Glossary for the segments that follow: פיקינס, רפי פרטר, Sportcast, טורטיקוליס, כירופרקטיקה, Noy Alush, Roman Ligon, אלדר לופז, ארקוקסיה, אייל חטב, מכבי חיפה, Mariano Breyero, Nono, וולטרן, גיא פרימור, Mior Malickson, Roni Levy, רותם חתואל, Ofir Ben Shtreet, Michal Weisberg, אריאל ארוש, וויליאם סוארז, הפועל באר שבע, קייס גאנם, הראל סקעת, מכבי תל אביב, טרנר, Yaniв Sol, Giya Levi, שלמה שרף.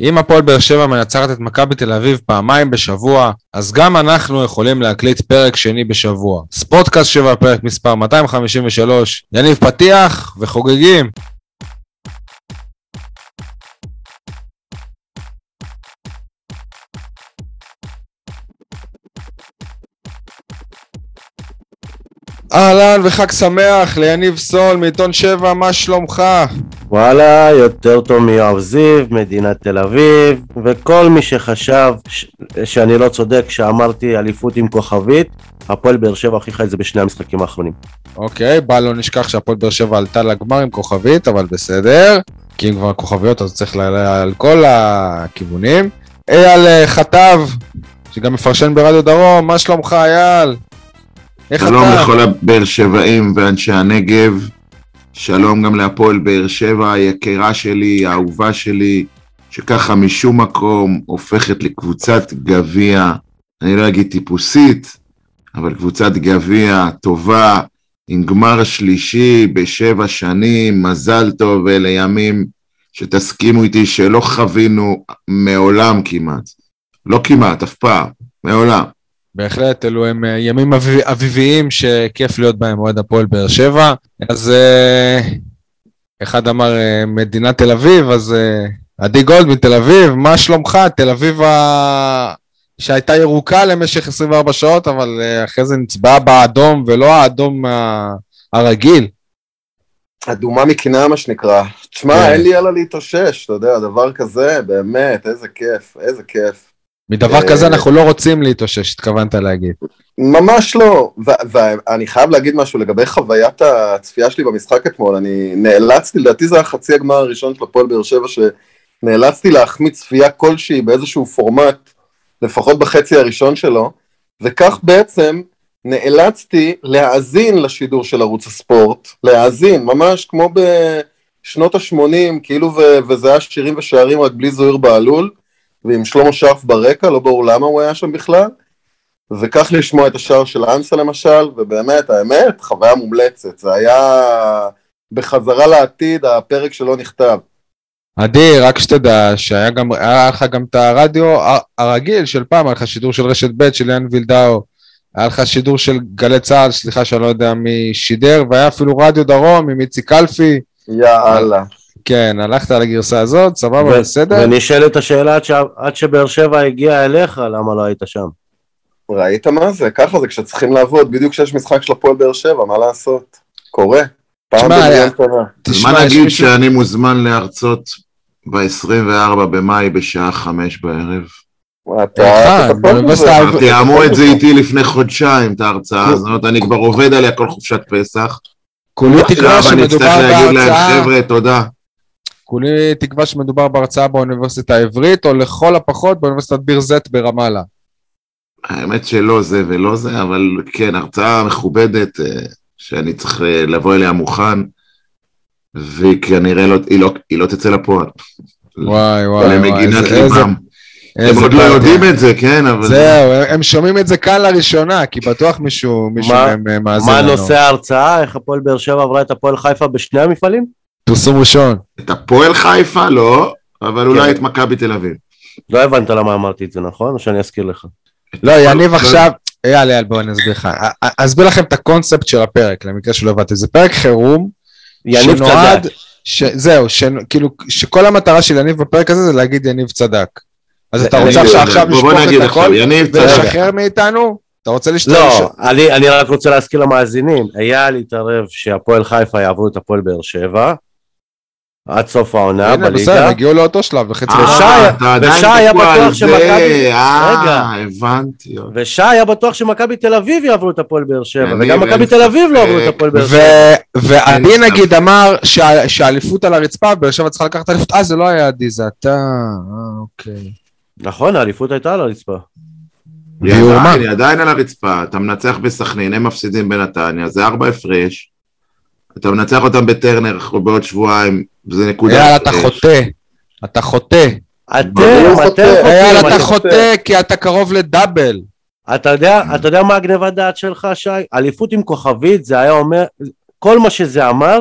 אם הפועל באר שבע מנצחת את מכבי תל אביב פעמיים בשבוע, אז גם אנחנו יכולים להקליט פרק שני בשבוע. ספורטקאסט 7, פרק מספר 253, יניב פתיח וחוגגים. אהלן וחג שמח ליניב סול מיתון שבע, מה שלומך? וואלה, יותר טוב מיואב זיו, מדינת תל אביב, וכל מי שחשב שאני לא צודק שאמרתי אליפות עם כוכבית, הפועל באר שבע הכי חי זה בשני המשחקים האחרונים. אוקיי, בא לא נשכח שהפועל באר שבע עלתה לגמר עם כוכבית, אבל בסדר, כי אם כבר כוכביות אז צריך להעלה על כל הכיוונים. אייל חטב, שגם מפרשן ברדיו דרום, מה שלומך אייל? שלום לכל הבאר שבעים ואנשי הנגב, שלום גם להפועל באר שבע, היקרה שלי, האהובה שלי, שככה משום מקום הופכת לקבוצת גביע, אני לא אגיד טיפוסית, אבל קבוצת גביע טובה, עם גמר שלישי בשבע שנים, מזל טוב אלה ימים שתסכימו איתי שלא חווינו מעולם כמעט, לא כמעט, אף פעם, מעולם. בהחלט, אלו הם ימים אביביים שכיף להיות בהם מועד הפועל באר שבע, אז אחד אמר מדינת תל אביב, אז עדי גולד מתל אביב, מה שלומך? תל אביב שהייתה ירוקה למשך 24 שעות, אבל אחרי זה נצבעה באדום ולא האדום הרגיל. אדומה מכינה מה שנקרא, תשמע, אין לי אלא להתאושש, אתה יודע, דבר כזה, באמת, איזה כיף, איזה כיף. מדבר כזה אנחנו לא רוצים להתאושש, התכוונת להגיד. ממש לא, ואני חייב להגיד משהו לגבי חוויית הצפייה שלי במשחק אתמול, אני נאלצתי, לדעתי זה החצי הגמר הראשון של הפועל באר שבע, שנאלצתי להחמיץ צפייה כלשהי באיזשהו פורמט, לפחות בחצי הראשון שלו, וכך בעצם נאלצתי להאזין לשידור של ערוץ הספורט, להאזין, ממש כמו בשנות ה-80, כאילו וזה היה שירים ושערים רק בלי זוהיר בעלול, ועם שלמה שרף ברקע, לא ברור למה הוא היה שם בכלל, וכך לשמוע את השער של אנסה למשל, ובאמת, האמת, חוויה מומלצת, זה היה בחזרה לעתיד, הפרק שלא נכתב. עדי, רק שתדע, שהיה לך גם את הרדיו הרגיל של פעם, היה לך שידור של רשת ב' של יאן וילדאו, היה לך שידור של גלי צהל, סליחה שאני לא יודע מי שידר, והיה אפילו רדיו דרום עם איציק אלפי. יאללה. כן, הלכת על הגרסה הזאת, סבבה, בסדר? ונשאלת השאלה עד שבאר שבע הגיעה אליך, למה לא היית שם? ראית מה זה? ככה זה כשצריכים לעבוד, בדיוק כשיש משחק של הפועל באר שבע, מה לעשות? קורה. פעם בגלל קורה. מה נגיד שאני מוזמן להרצות ב-24 במאי בשעה 5 בערב? אתה תאמו את זה איתי לפני חודשיים, את ההרצאה הזאת, אני כבר עובד עליה כל חופשת פסח. כולי תקווה שמדובר בהרצאה... כולי תקווה שמדובר בהרצאה באוניברסיטה העברית, או לכל הפחות באוניברסיטת ביר זית ברמאללה. האמת שלא זה ולא זה, אבל כן, הרצאה מכובדת שאני צריך לבוא אליה מוכן, וכנראה היא לא תצא לפועל. וואי וואי וואי. למגינת ליבם. הם עוד לא יודעים את זה, כן, אבל... זהו, הם שומעים את זה כאן לראשונה, כי בטוח מישהו מאזין לנו. מה נושא ההרצאה? איך הפועל באר שבע עברה את הפועל חיפה בשני המפעלים? פרסום ראשון. את הפועל חיפה, לא, אבל אולי את מכבי תל אביב. לא הבנת למה אמרתי את זה, נכון? או שאני אזכיר לך? לא, יניב עכשיו, יאללה, בואו נסביר לך. אסביר לכם את הקונספט של הפרק, למקרה שלא הבנתי, זה פרק חירום, שנועד, זהו, כאילו, שכל המטרה של יניב בפרק הזה, זה להגיד יניב צדק. אז אתה רוצה שעכשיו לשפוך את הכל, ולשחרר מאיתנו? אתה רוצה לשתרש? לא, אני רק רוצה להזכיר למאזינים, היה להתערב שהפועל חיפה יעברו את הפועל באר שבע, עד סוף העונה בליגה. בסדר, הגיעו לאותו שלב וחצי. ושעה היה בטוח שמכבי... הבנתי. ושעה היה בטוח שמכבי תל אביב יעברו את הפועל באר שבע, וגם מכבי תל אביב לא יעברו את הפועל באר שבע. ואני נגיד אמר שהאליפות על הרצפה, באר שבע צריכה לקחת אליפות, זה לא היה עדי, זה אתה... אוקיי. נכון, האליפות הייתה על הרצפה. היא עדיין על הרצפה, אתה מנצח בסכנין, הם מפסידים בנתניה, זה 4 הפרש. אתה מנצח אותם בטרנר בעוד שבועיים, זה נקודה... יאללה, אתה חוטא, אתה חוטא. יאללה, אתה חוטא, כי אתה קרוב לדאבל. אתה יודע מה הגניבת דעת שלך, שי? אליפות עם כוכבית, זה היה אומר, כל מה שזה אמר,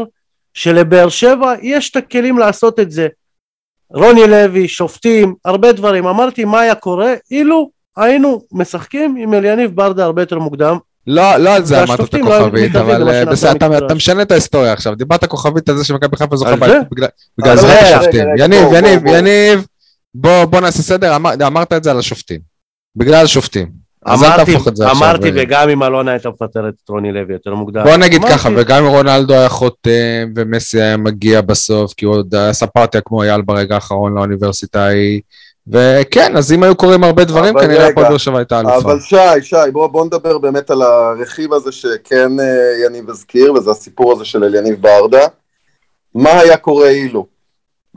שלבאר שבע יש את הכלים לעשות את זה. רוני לוי, שופטים, הרבה דברים. אמרתי מה היה קורה אילו היינו משחקים עם אליניב ברדה הרבה יותר מוקדם. לא על זה אמרת את הכוכבית, אבל אתה משנה את ההיסטוריה עכשיו, דיברת הכוכבית על זה שמכבי חיפה זוכה בגלל זה השופטים. יניב, בוא נעשה סדר, אמרת את זה על השופטים, בגלל השופטים. אמרתי וגם אם אלונה הייתה מפטרת את רוני לוי יותר מוקדם. בוא נגיד ככה, וגם אם רונלדו היה חותם ומסי היה מגיע בסוף, כי עוד ספרתי כמו אייל ברגע האחרון לאוניברסיטאי, וכן, אז אם היו קוראים הרבה דברים, כנראה פה דור שווה הייתה אלופה. אבל שי, בוא נדבר באמת על הרכיב הזה שכן יניב הזכיר, וזה הסיפור הזה של יניב ברדה. מה היה קורה אילו?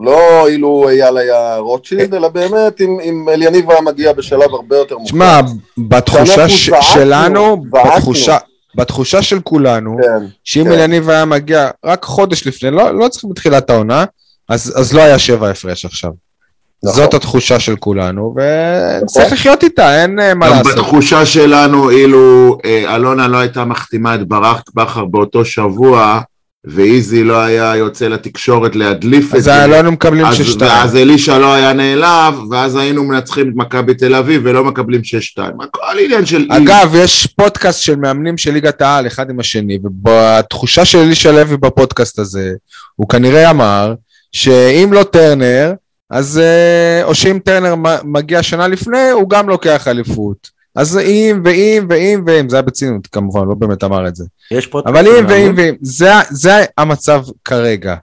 לא אילו אייל היה רוטשילד, אלא באמת אם יניב היה מגיע בשלב הרבה יותר מוכר. תשמע, בתחושה שלנו, בתחושה של כולנו, שאם יניב היה מגיע רק חודש לפני, לא צריכים בתחילת העונה, אז לא היה 7 הפרש עכשיו. זאת התחושה של כולנו, וצריך לחיות איתה, אין מה לעשות. בתחושה שלנו, אילו אלונה לא הייתה מחתימה את ברק באותו שבוע, ואיזי לא היה יוצא לתקשורת להדליף את זה. אז אלונו מקבלים 6-2. אז אלישה לא היה נעלב, ואז היינו מנצחים את מכבי תל אביב, ולא מקבלים 6-2. הכל עניין של אילו. אגב, יש פודקאסט של מאמנים של ליגת העל, אחד עם השני, ובתחושה של אלישה לוי בפודקאסט הזה, הוא כנראה אמר, שאם לא טרנר, אז או שאם טרנר מגיע שנה לפני, הוא גם לוקח אליפות. אז אם, זה היה בצינות כמובן, לא באמת אמר את זה. אבל אם, זה המצב כרגע.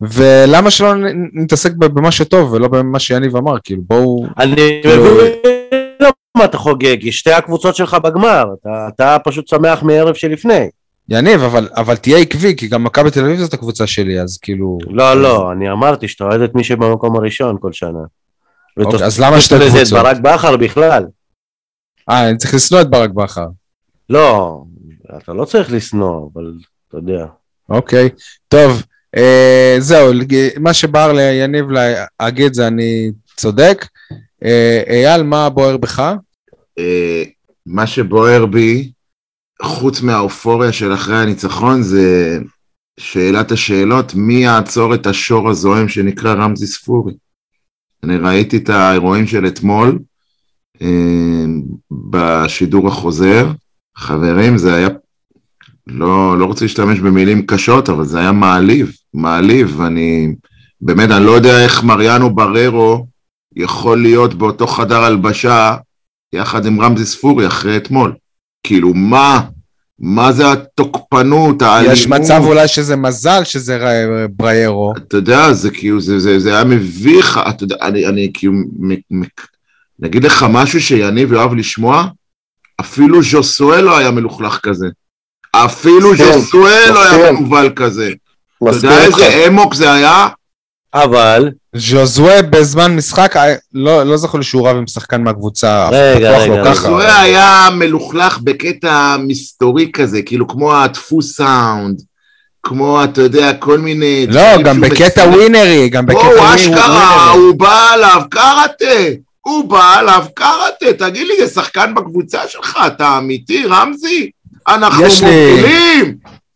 ולמה שלא נתעסק במה שטוב, ולא במה שיניב אמר, כאילו בואו... אני מבין מה אתה חוגג, שתי הקבוצות שלך בגמר, אתה פשוט שמח מערב שלפני. יניב, אבל תהיה עקבי, כי גם מכבי תל אביב זאת הקבוצה שלי, אז כאילו... לא, אני אמרתי שאתה אוהד את מי שבמקום הראשון כל שנה. אז למה שתי קבוצות? זה ברק בכר בכלל. אני צריך לסנוע את ברק בכר. לא, אתה לא צריך לסנוע, אבל אתה יודע. אוקיי, טוב, זהו, מה שבאר ליניב להגיד זה אני צודק. אייל, מה בוער בך? מה שבוער בי, חוץ מהאופוריה של אחרי הניצחון, זה שאלת השאלות, מי יעצור את השור הזוהם שנקרא רמזי ספורי? אני ראיתי את האירועים של אתמול, בשידור החוזר, חברים, זה היה, לא רוצה להשתמש במילים קשות, אבל זה היה מעליב, אני לא יודע איך מריאנו בריירו יכול להיות באותו חדר הלבשה, יחד עם רמזי ספורי אחרי אתמול. כאילו, מה זה התוקפנות, האלימות? יש מצב אולי שזה מזל שזה בריירו. אתה יודע, זה כאילו, זה היה מביך, אתה יודע, אני כאילו, נגיד לך משהו שיניב יאהב לשמוע, אפילו ז'וסואל לא היה מלוכלך כזה. אפילו ז'וסואל לא היה מנובל כזה. אתה יודע איזה אמוק זה היה? אבל... ז'וזווה בזמן משחק, לא זכו לשיעוריו עם שחקן מהקבוצה. רגע. ז'וזווה היה מלוכלך בקטע מסתורי כזה, כאילו כמו הדפוס סאונד, כמו, אתה יודע, כל מיני... לא, גם בקטע ווינרי, הוא אשכרה, הוא בא עליו קראטה, תגיד לי, זה שחקן בקבוצה שלך, אתה אמיתי, רמזי? אנחנו מובילים!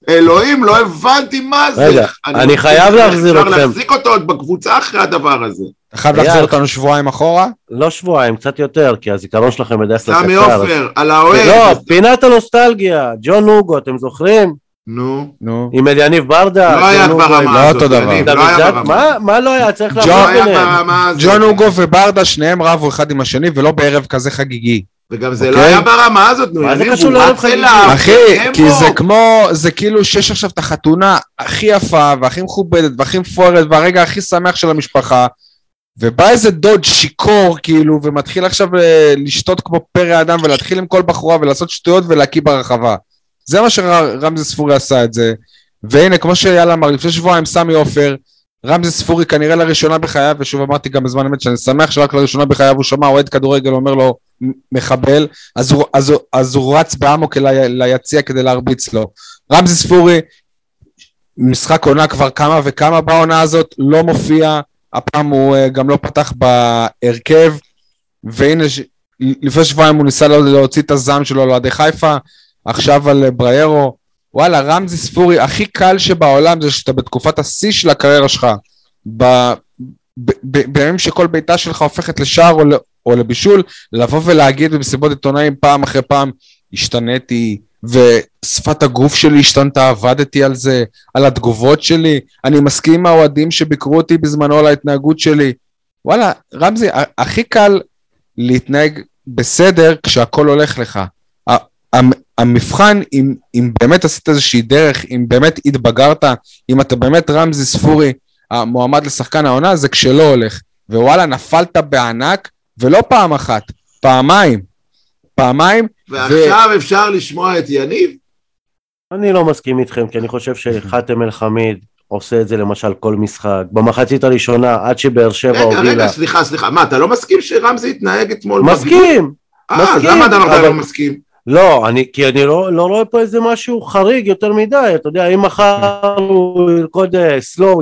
אלוהים, לא הבנתי מה זה. רגע, אני חייב להחזיר אתכם. אפשר להחזיק אותו עוד בקבוצה אחרי הדבר הזה. אתה חייב להחזיר אותנו שבועיים אחורה? לא שבועיים, קצת יותר, כי הזיכרון שלכם בדרך כלל... סמי עופר, על האוהב. לא, פינת הנוסטלגיה, ג'ון הוגו, אתם זוכרים? נו. עם אליניב ברדה. לא היה ברמה הזאת. מה לא היה? צריך להחזיר ביניהם. ג'ון הוגו וברדה, שניהם רבו אחד עם השני, ולא בערב כזה חגיגי. וגם זה לא היה ברמה הזאת, נו, יניב, הוא רץ אליו. אחי, כי זה כמו, זה כאילו שיש עכשיו את החתונה הכי יפה, והכי מכובדת, והכי מפוארת, והרגע הכי שמח של המשפחה, ובא איזה דוד שיקור, כאילו, ומתחיל עכשיו לשתות כמו פרא אדם, ולהתחיל עם כל בחורה, ולעשות שטויות, ולהקיא ברחבה. זה מה שרמזי ספורי עשה את זה, והנה, כמו שיאללה אמר, לפני שבועיים סמי עופר, רמזי ספורי כנראה לראשונה בחייו, ושוב אמרתי גם בזמן אמת שאני שמח שרק לראשונה בחייו, הוא שמע, אוהד כדורגל אומר לו מחבל, אז הוא רץ בעמוק ליציע כדי להרביץ לו. רמזי ספורי, משחק עונה כבר כמה וכמה בעונה הזאת, לא מופיע, הפעם הוא גם לא פתח בהרכב, והנה לפני שבועיים הוא ניסה להוציא את הזעם שלו לידי חיפה, עכשיו על בריירו, וואלה, רמזי ספורי, הכי קל שבעולם זה שאתה בתקופת השיא של הקריירה שלך, בימים שכל ביתה שלך הופכת לשער או לבישול, לבוא ולהגיד במסיבות עיתונאים פעם אחרי פעם, השתניתי, ושפת הגוף שלי השתנתה, עבדתי על זה, על התגובות שלי, אני מסכים עם האוהדים שביקרו אותי בזמנו על ההתנהגות שלי. וואלה, רמזי, הכי קל להתנהג בסדר כשהכל הולך לך. המבחן, אם באמת עשית איזושהי דרך, אם באמת התבגרת, אם אתה באמת רמזי ספורי, המועמד לשחקן העונה, זה כשלא הולך. ווואלה, נפלת בענק, ולא פעם אחת, פעמיים. ועכשיו אפשר לשמוע את יניב? אני לא מסכים איתכם, כי אני חושב שחתם אל חמיד עושה את זה למשל כל משחק. במחצית הראשונה, עד שבאר שבע הובילה. רגע, סליחה. מה, אתה לא מסכים שרמזי התנהג אתמול? מסכים. אז למה אתה לא מסכים? לא, כי אני לא רואה פה איזה משהו חריג יותר מדי. אתה יודע, אם מחר הוא ילכוד סלו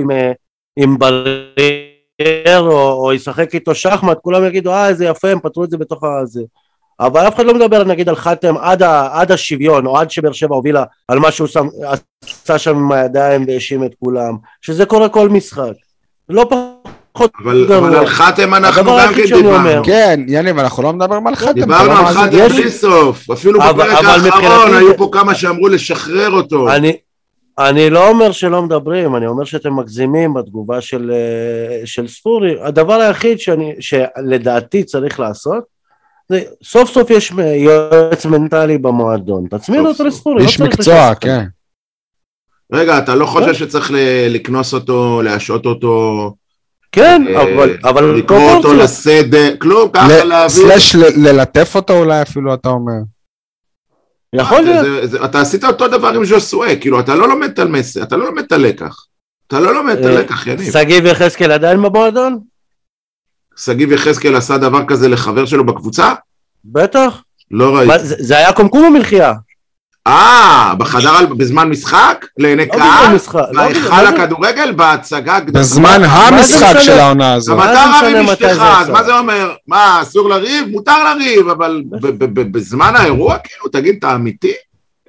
עם בריירו, או ישחק איתו שחמט, כולם יגידו, זה יפה, הם פתרו את זה בתוך הזה. אבל אף אחד לא מדבר, נגיד, על חתם עד השוויון, או עד שבאר שבע הובילה, על מה שהוא עשה שם עם הידיים והאשים את כולם, שזה קורה כל משחק. לא פחות גרוע. אבל על חתם אנחנו גם דיברנו. כן, יניב, אנחנו לא מדברים על חתם. דיברנו על חתם בלי סוף. אפילו בפרק האחרון היו פה כמה שאמרו לשחרר אותו. אני לא אומר שלא מדברים, אני אומר שאתם מגזימים בתגובה של ספורי. הדבר היחיד שלדעתי צריך לעשות, סוף סוף יש יועץ מנטלי במועדון, תצמיד אותו לספורי. יש מקצוע, כן. רגע, אתה לא חושב שצריך לקנוס אותו, להשעות אותו? כן, אבל... לקרוא אותו לסדר, כלום, ככה להביא... סלש ללטף אותו אולי אפילו, אתה אומר. יכול להיות. אתה עשית אותו דבר עם ז'וסואה, כאילו, אתה לא לומד על מסע, אתה לא לומד על לקח. אתה לא לומד על לקח, יניב. סגיב יחזקאל עדיין במועדון? סגיב יחזקאל עשה דבר כזה לחבר שלו בקבוצה? בטח. לא ראיתי. זה היה קומקום המלחייה. בחדר, בזמן משחק? לעיני קהל? בהיכל הכדורגל? בהצגה? בזמן המשחק של העונה הזו. גם אתה רב עם אשתך, אז מה זה אומר? מה, אסור לריב? מותר לריב, אבל בזמן האירוע, כאילו, תגיד, אתה אמיתי?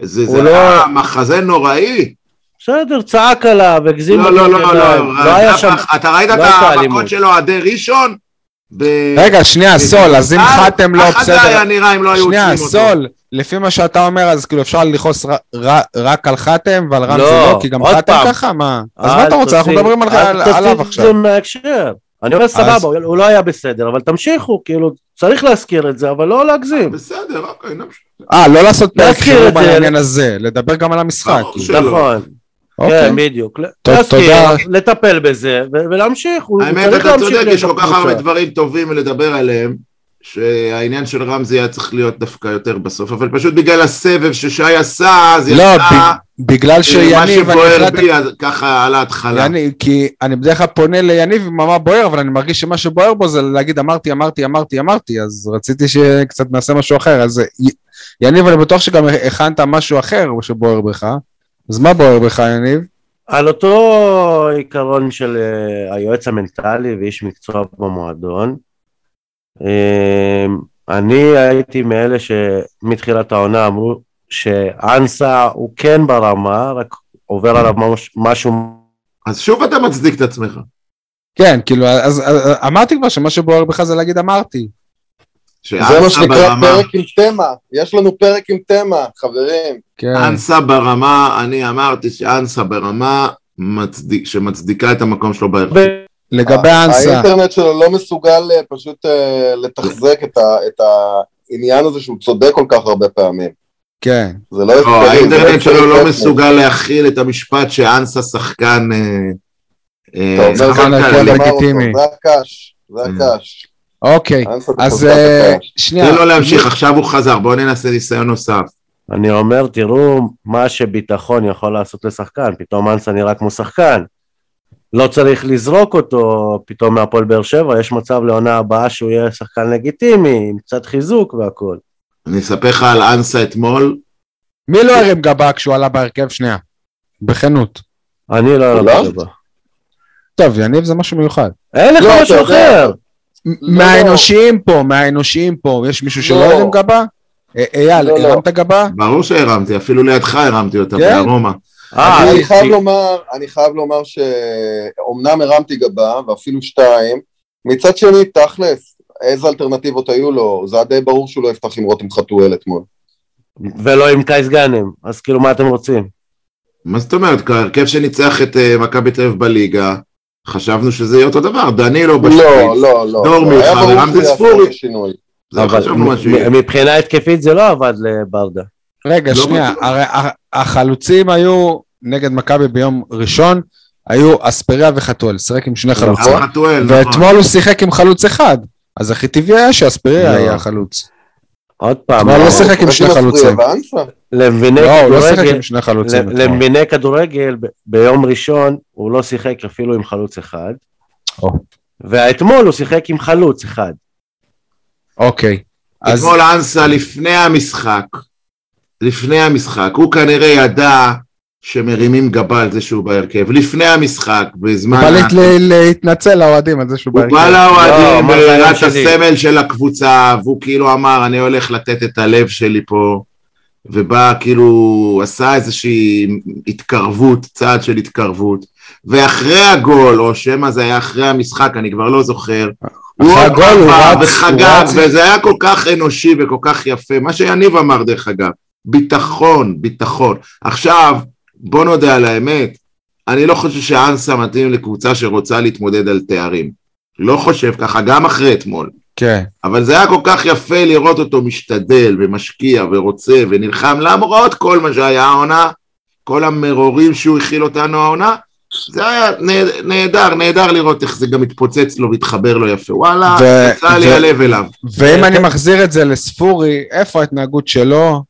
זה היה מחזה נוראי. בסדר, צעק עליו, הגזים. לא היה שם. אתה ראית את המכות שלו, עדי ראשון? רגע, שנייה, סול, אז אם חתם לא בסדר. אחד היה נראה אם לא היו עוצרים אותו. שנייה, סול, לפי מה שאתה אומר, אז כאילו אפשר ללחוס רק על חתם ועל רמזי לא, כי גם חתם ככה, מה? אז מה אתה רוצה? אנחנו מדברים עליו עכשיו. זה מהקשר. אני אומר סבבה, הוא לא היה בסדר, אבל תמשיכו, כאילו, צריך להזכיר את זה, אבל לא להגזים. בסדר, אוקיי, נמשיך. לא לעשות פרק חירום בעניין הזה, לדבר גם על המשחק. נכון. כן, בדיוק. לטפל בזה ולהמשיך. האמת, אתה צודק, יש כל כך הרבה דברים טובים לדבר עליהם, שהעניין של רמזי היה צריך להיות דווקא יותר בסוף, אבל פשוט בגלל הסבב ששי עשה, אז יצא מה שבוער בי ככה על ההתחלה. כי אני בדרך כלל פונה ליניב עם מה בוער, אבל אני מרגיש שמה שבוער בו זה להגיד אמרתי, אז רציתי שקצת נעשה משהו אחר. אז יניב, אני בטוח שגם הכנת משהו אחר שבוער בך. אז מה בוער בך, יניב? על אותו עיקרון של היועץ המנטלי ואיש מקצוע במועדון, אני הייתי מאלה שמתחילת העונה אמרו שאנסה הוא כן ברמה, רק עובר עליו משהו. אז שוב אתה מצדיק את עצמך. כן, כאילו, אז אמרתי כבר שמה שבוער בך זה להגיד אמרתי. זה מה שנקרא פרק עם תמה, יש לנו פרק עם תמה, חברים. אנסה ברמה, אני אמרתי שאנסה ברמה שמצדיקה את המקום שלו בהרכב. לגבי אנסה. האינטרנט שלו לא מסוגל פשוט לתחזק את העניין הזה שהוא צודק כל כך הרבה פעמים. כן. האינטרנט שלו לא מסוגל להכיל את המשפט שאנסה שחקן... שחקן לגיטימי. זה הקש. אוקיי, אז שנייה. זה לא להמשיך, עכשיו הוא חזר, בואו ננסה ניסיון נוסף. אני אומר, תראו מה שביטחון יכול לעשות לשחקן, פתאום אנסה נראה כמו שחקן, לא צריך לזרוק אותו, פתאום מהפועל באר שבע, יש מצב לעונה הבאה שהוא יהיה שחקן לגיטימי, עם קצת חיזוק והכל. אני אספר לך על אנסה אתמול. מי לא הרים גבה כשהוא עלה בהרכב שנייה? בכנות. אני לא הרים גבה. טוב, יניב זה משהו מיוחד. אין לך משהו אחר. מהאנושיים פה, יש מישהו שלא הרם גבה? אייל, הרמת גבה? ברור שהרמתי, אפילו לידך הרמתי אותה, ברומא. אני חייב לומר שאומנם הרמתי גבה ואפילו שתיים, מצד שני תכלס, איזה אלטרנטיבות היו לו, זה היה די ברור שהוא לא יפתח עם רותם חתואל אתמול. ולא עם קייס גאנם, אז כאילו מה אתם רוצים? מה זאת אומרת, כהרכב שניצח את מכבי תל אביב בליגה, חשבנו שזה יהיה אותו דבר, דנילו בשביל, לא, דורמי, רמזי ספורי, זה חשבנו משהו. מבחינה התקפית זה לא עבד לברדה. רגע, שנייה, החלוצים היו נגד מכבי ביום ראשון, היו אספריה וחתואל, שיחק עם שני חלוצים, ואתמול הוא שיחק עם חלוץ אחד, אז הכי טבעי היה שאספריה היה החלוץ. עוד פעם, לא שיחק עם שני חלוצים. למביני כדורגל, ביום ראשון הוא לא שיחק אפילו עם חלוץ אחד, והאתמול הוא שיחק עם חלוץ אחד. אוקיי. אתמול אנסה לפני המשחק, הוא כנראה ידע שמרימים גבה על זה שהוא בהרכב, לפני המשחק, בזמן... הוא בא להתנצל לאוהדים על זה שהוא בהרכב. הוא בא לאוהדים ולראה את הסמל של הקבוצה, והוא כאילו אמר, אני הולך לתת את הלב שלי פה, ובא כאילו, עשה איזושהי התקרבות, צעד של התקרבות, ואחרי הגול, או שמה זה היה אחרי המשחק, אני כבר לא זוכר, הוא עבר וחגג, וזה היה כל כך אנושי וכל כך יפה, מה שיניב אמר דרך אגב, ביטחון. עכשיו, בוא נודע על האמת, אני לא חושב שאנסה מתאים לקבוצה שרוצה להתמודד על תארים. לא חושב ככה, גם אחרי אתמול. כן. אבל זה היה כל כך יפה לראות אותו משתדל ומשקיע ורוצה ונלחם, למרות כל מה שהיה העונה, כל המרורים שהוא הכיל אותנו העונה, זה היה נהדר לראות איך זה גם מתפוצץ לו והתחבר לו יפה. וואלה, יצא לי הלב אליו. ואם אני מחזיר את זה לספורי, איפה ההתנהגות שלו?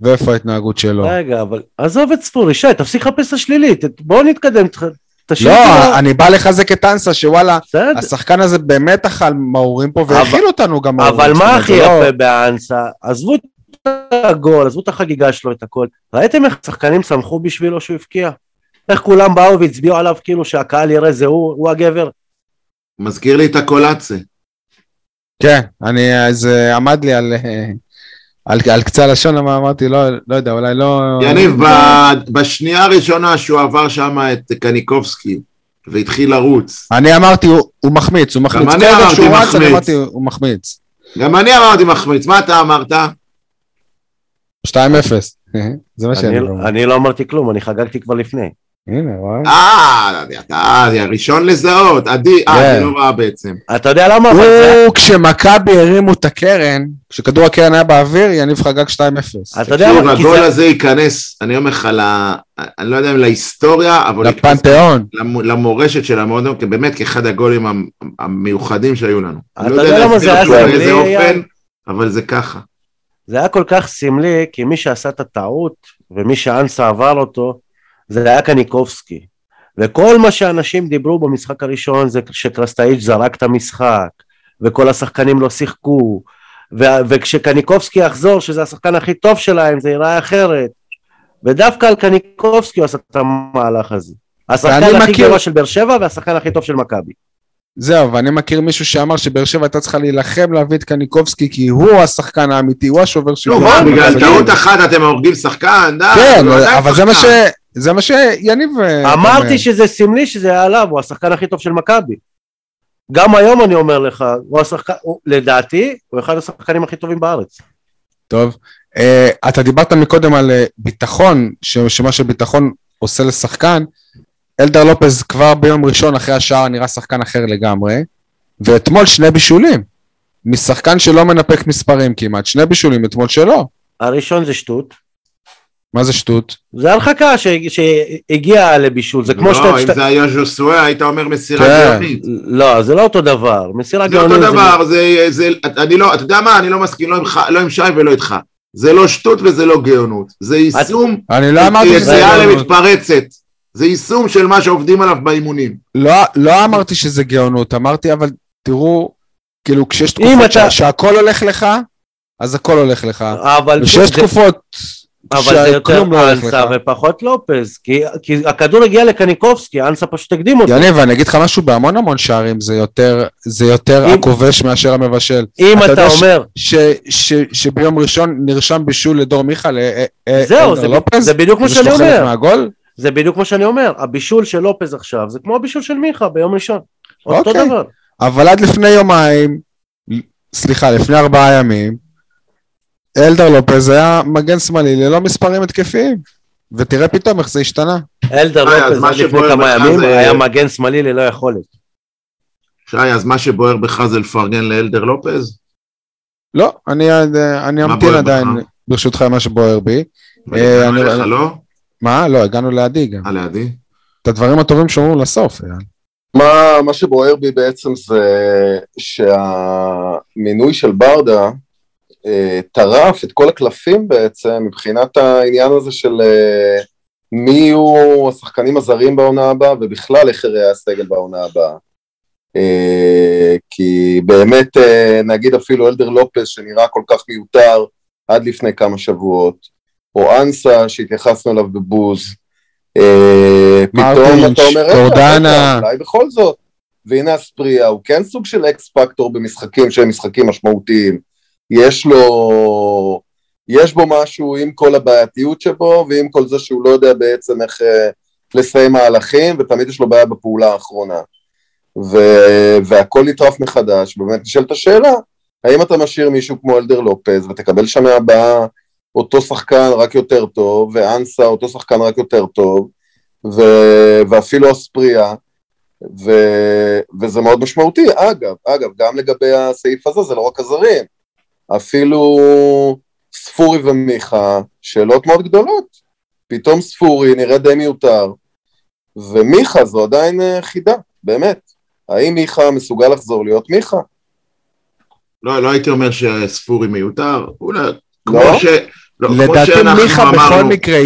ואיפה ההתנהגות שלו? רגע, אבל עזוב את ספורי, שי, תפסיק חפש השלילית, בואו נתקדם, תשאיר. לא, אני בא לחזק את אנסה, שוואלה, השחקן הזה באמת אכל מהורים פה, והכיל אותנו גם מהורים. אבל מה הכי יפה באנסה? עזבו את הגול, עזבו את החגיגה שלו, את הכל. ראיתם איך שחקנים שמחו בשבילו שהוא הפקיע? איך כולם באו והצביעו עליו כאילו שהקהל יראה זה הוא הגבר? מזכיר לי את הקולצה. כן, זה עמד לי על... על קצה לשון, אמרתי, לא יודע, אולי לא... יניב, בשנייה הראשונה שהוא עבר שם את קניקובסקי, והתחיל לרוץ. אני אמרתי, הוא מחמיץ, הוא מחמיץ. גם אני אמרתי מחמיץ. מה אתה אמרת? 2-0. זה מה שאני אמרתי. אני לא אמרתי כלום, אני חגגתי כבר לפני. הנה, וואי. אתה ראשון לזהות, עדי, אני לא ראה בעצם. אתה יודע למה? הוא, כשמכבי הרימו את הקרן, כשכדור הקרן היה באוויר, יניב חגג 2-0. אתה יודע מה? הגול הזה ייכנס, אני אומר לך, אני לא יודע אם להיסטוריה, אבל... לפנתיאון. למורשת של המועדון, באמת כאחד הגולים המיוחדים שהיו לנו. אתה יודע למה זה היה סמלי? אבל זה ככה. זה היה כל כך סמלי, כי מי שעשה את הטעות, ומי שאנסה עבר אותו, זה היה קניקובסקי, וכל מה שאנשים דיברו במשחק הראשון, זה שקרסטאיץ' זרק את המשחק, וכל השחקנים לא שיחקו, וכשקניקובסקי יחזור, שזה השחקן הכי טוב שלהם, זה יראה אחרת, ודווקא על קניקובסקי הוא עשה את המהלך הזה, השחקן הכי גרוע של בר שבע, והשחקן הכי טוב של מכבי. זהו, ואני מכיר מישהו שאמר שבר שבע הייתה צריכה להילחם להביא את קניקובסקי, כי הוא השחקן האמיתי, הוא השובר של... לא, בגלל טעות אחת אתם הורגים שחקן, כן, אבל זה מה שיניב... אמרתי שזה סמלי, שזה היה עליו, הוא השחקן הכי טוב של מכבי. גם היום אני אומר לך, לדעתי, הוא אחד השחקנים הכי טובים בארץ. טוב, אתה דיברת מקודם על ביטחון, שמה שביטחון עושה לשחקן, אלדר לופז כבר ביום ראשון אחרי השער נראה שחקן אחר לגמרי, ואתמול שני בישולים, משחקן שלא מנפק מספרים כמעט, שני בישולים אתמול שלו. הראשון זה שטות. מה זה שטות? זה הרחקה שהגיעה לבישול, זה כמו שטות... לא, אם זה היה ז'וסווה, היית אומר מסירה גאונית. לא, זה לא אותו דבר, מסירה גאונית... זה אותו דבר, אתה יודע מה, אני לא מסכים, לא עם שי ולא איתך. זה לא שטות וזה לא גאונות, זה יישום... אני לא אמרתי שזה גאונות. זה יישום של מה שעובדים עליו באימונים. לא אמרתי שזה גאונות, אמרתי, אבל תראו, כאילו כשיש תקופות שהכל הולך לך, אז הכל הולך לך. וכשיש תקופות שכלום לא הולך לך. אבל זה יותר אנסה ופחות לופז, כי הכדור הגיע לקניקובסקי, אנסה פשוט הקדים אותו. יניב, אני אגיד לך משהו, בהמון המון שערים, זה יותר הכובש מאשר המבשל. אם אתה אומר... שביום ראשון נרשם בישול לדור מיכה, זהו, זה בדיוק מה שאני אומר. זה בדיוק כמו שאני אומר, הבישול של לופז עכשיו, זה כמו הבישול של מיכה ביום ראשון. אותו דבר. אבל עד לפני יומיים, סליחה, לפני 4 ימים, אלדר לופז היה מגן שמאלי ללא מספרים התקפיים, ותראה פתאום איך זה השתנה. אלדר לופז עד לפני כמה ימים היה מגן שמאלי ללא יכולת. שי, אז מה שבוער בך זה לפרגן לאלדר לופז? לא, אני אמתין עדיין ברשותך מה שבוער בי. הגענו אליך, לא? מה? לא, הגענו לעדי גם. לעדי? את הדברים הטובים שאומרו לסוף. מה שבוער בי בעצם זה שהמינוי של ברדה טרף את כל הקלפים בעצם, מבחינת העניין הזה של מי יהיו השחקנים הזרים בעונה הבאה, ובכלל איך יראה הסגל בעונה הבאה. כי באמת נגיד אפילו אלדר לופז שנראה כל כך מיותר עד לפני כמה שבועות, או אנסה שהתייחסנו אליו בבוז, פתאום אתה אומר גורדנה, אולי בכל זאת, והנה הספריה, הוא כן סוג של אקס פקטור במשחקים שהם משחקים משמעותיים, יש בו משהו עם כל הבעייתיות שבו, ועם כל זה שהוא לא יודע בעצם איך לסיים מהלכים, ותמיד יש לו בעיה בפעולה האחרונה. והכל נטרף מחדש, באמת נשאלת השאלה, האם אתה משאיר מישהו כמו אלדר לופז, ותקבל שם הבאה אותו שחקן רק יותר טוב, ואנסה אותו שחקן רק יותר טוב, ואפילו הספריה, וזה מאוד משמעותי, אגב, גם לגבי הסעיף הזה, זה לא רק הזרים, אפילו ספורי ומיכה, שאלות מאוד גדולות, פתאום ספורי נראה די מיותר, ומיכה זו עדיין חידה, באמת. האם מיכה מסוגל לחזור להיות מיכה? לא הייתי אומר שספורי מיותר, אולי, כמו ש... לדעתי מיכה בכל מקרה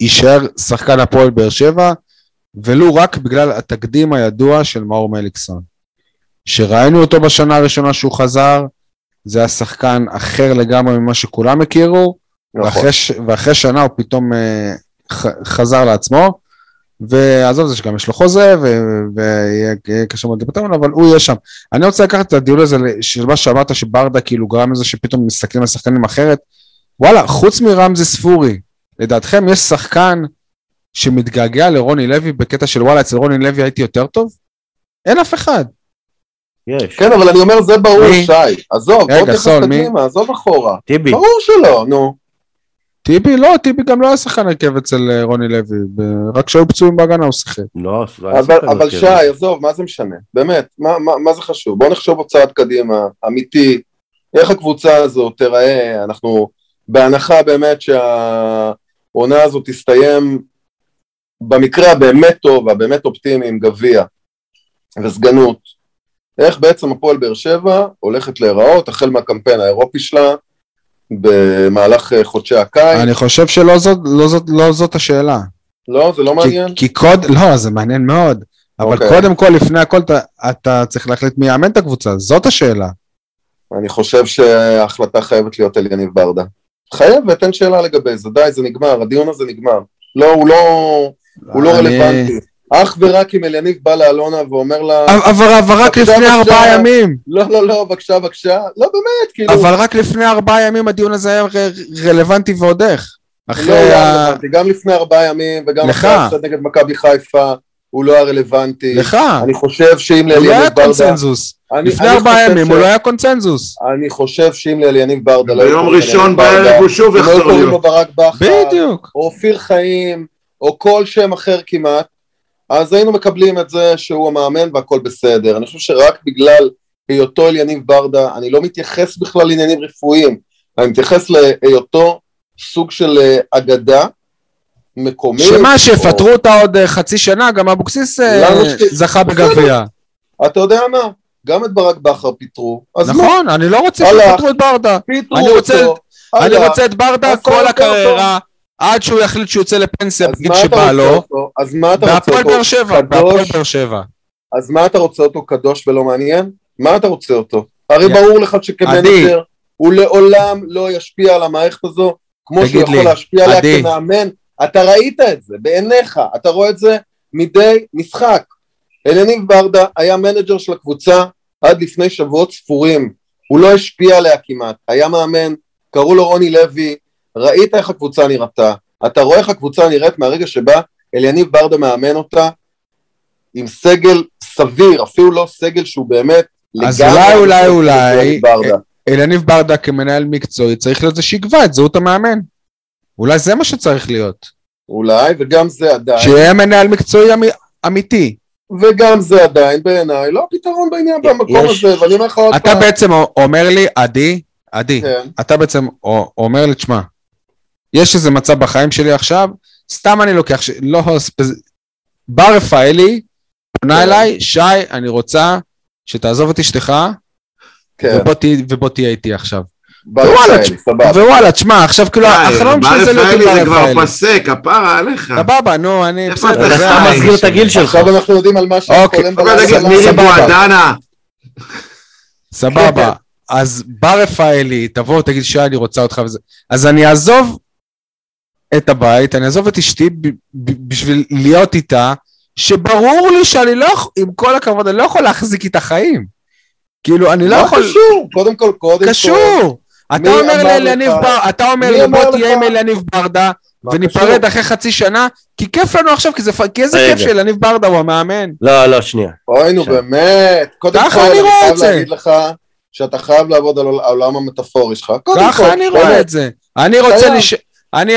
יישאר שחקן הפועל באר שבע, ולו רק בגלל התקדים הידוע של מיור מליקסון, שראינו אותו בשנה הראשונה שהוא חזר, זה היה שחקן אחר לגמרי ממה שכולם הכירו, ואחרי שנה הוא פתאום חזר לעצמו, ועזוב זה שגם יש לו חוזה, ויהיה קשה מאוד לפתרון, אבל הוא יהיה שם. אני רוצה לקחת את הדיול הזה, של מה שאמרת שברדה כאילו גרם לזה, שפתאום מסתכלים על שחקנים אחרת, וואלה, חוץ מרמזי ספורי, לדעתכם יש שחקן, שמתגעגע לרוני לוי, בקטע של וואלה, אצל רוני לוי הייתי יותר טוב? אין אף אחד. יש. כן, אבל אני אומר, זה ברור, שי, עזוב, בוא תכף תגימה, עזוב אחורה. טיבי. ברור שלא, נו. טיבי לא, טיבי גם לא היה שחקן הרכב אצל רוני לוי, רק שהיו פצועים בהגנה הוא שחק. לא, אבל שי, עזוב, מה זה משנה? באמת, מה זה חשוב? בואו נחשוב בצעד קדימה, אמיתי, איך הקבוצה הזו תראה, אנחנו בהנחה באמת שהעונה הזו תסתיים במקרה הבאמת טוב, הבאמת אופטימי עם גביע וסגנות, איך בעצם הפועל באר שבע הולכת להיראות, החל מהקמפיין האירופי שלה, במהלך חודשי הקיץ. אני חושב שלא זאת השאלה. לא, זה לא מעניין. לא, זה מעניין מאוד. אבל קודם כל, לפני הכל, אתה צריך להחליט מי יאמן את הקבוצה. זאת השאלה. אני חושב שההחלטה חייבת להיות על יניב ברדה. חייבת, אין שאלה לגבי זה. די, זה נגמר. הדיון הזה נגמר. לא, הוא לא רלוונטי. אך ורק אם אלייניק בא לאלונה ואומר לה... אבל רק לפני 4 ימים. לא, בבקשה. לא באמת, כאילו... אבל רק לפני 4 ימים הדיון הזה היה רלוונטי ועוד איך. לא היה רלוונטי, גם לפני 4 ימים, וגם אחרי הפסד נגד מכבי חיפה, הוא לא היה רלוונטי. לך. אני חושב שאם לאלייניק ברדה... הוא לא היה קונצנזוס. לפני 4 ימים הוא לא היה קונצנזוס. אני חושב שאם לאלייניק ברדה... ביום ראשון בערב הוא שוב יחזור להיות. אז היינו מקבלים את זה שהוא המאמן והכל בסדר. אני חושב שרק בגלל היותו אל יניב ברדה, אני לא מתייחס בכלל לעניינים רפואיים, אני מתייחס להיותו סוג של אגדה מקומית. שמה שיפטרו אותה עוד חצי שנה, גם אבוקסיס זכה בגביע. אתה יודע מה? גם את ברק בכר פיטרו. נכון, אני לא רוצה שפיטרו את ברדה. אני רוצה את ברדה כל הקריירה. עד שהוא יחליט שיוצא לפנסיה בגיל שבא לו, והפועל באר שבע, אז מה אתה רוצה אותו קדוש ולא מעניין? מה אתה רוצה אותו? הרי ברור לך שכמנג'ר, הוא לעולם לא ישפיע על המערכת הזו, כמו שהוא יכול להשפיע עליה כמאמן, אתה ראית את זה בעיניך, אתה רואה את זה מדי משחק. אלניב ברדה היה מנג'ר של הקבוצה עד לפני שבועות ספורים, הוא לא השפיע עליה כמעט, היה מאמן, קראו לו רוני לוי, ראית איך הקבוצה נראתה, אתה רואה איך הקבוצה נראית מהרגע שבה אליניב ברדה מאמן אותה, עם סגל סביר, אפילו לא סגל שהוא באמת אז לגמרי. אולי אליניב ברדה כמנהל מקצועי צריך להיות זה שיקבע את זהות המאמן. אולי זה מה שצריך להיות. אולי, וגם זה עדיין. שיהיה מנהל מקצועי אמיתי. וגם זה עדיין בעיניי, לא פתרון בעניין במקום הזה, ואני אומר לך עוד פעם. אתה בעצם אומר לי, עדי, אתה בעצם אומר לי, תשמע, יש איזה מצב בחיים שלי עכשיו, סתם אני לוקח, לא בר רפאלי, פונה אליי, שי, אני רוצה שתעזוב את אשתך, ובוא תהיה איתי עכשיו. ווואלה, תשמע, עכשיו כאילו, החלום שלי זה לא כאילו בר רפאלי. זה כבר פסק, הפרה עליך. סבבה, נו, אני... אתה מסגיר את הגיל שלך, אבל אנחנו יודעים על מה שחולם בלעסה. סבבה, אז בר רפאלי, תבוא, תגיד שי, אני רוצה אותך וזה. אז אני אעזוב את הבית, אני אעזוב את אשתי בשביל להיות איתה, שברור לי שאני לא, עם כל הכבוד, אני לא יכול להחזיק איתה חיים. כאילו, אני לא יכול... קשור, קודם כל. קשור. אתה אומר לאליניב ברדה, אתה אומר לבוא תהיה עם אליניב ברדה, וניפרד אחרי חצי שנה, כי כיף לנו עכשיו, כי איזה כיף שאליניב ברדה הוא המאמן. לא, שנייה. אויינו, באמת. קודם כל, אני חייב להגיד לך, שאתה חייב לעבוד על העולם המטאפורי שלך. ככה אני רואה את זה. אני רוצה לש... אני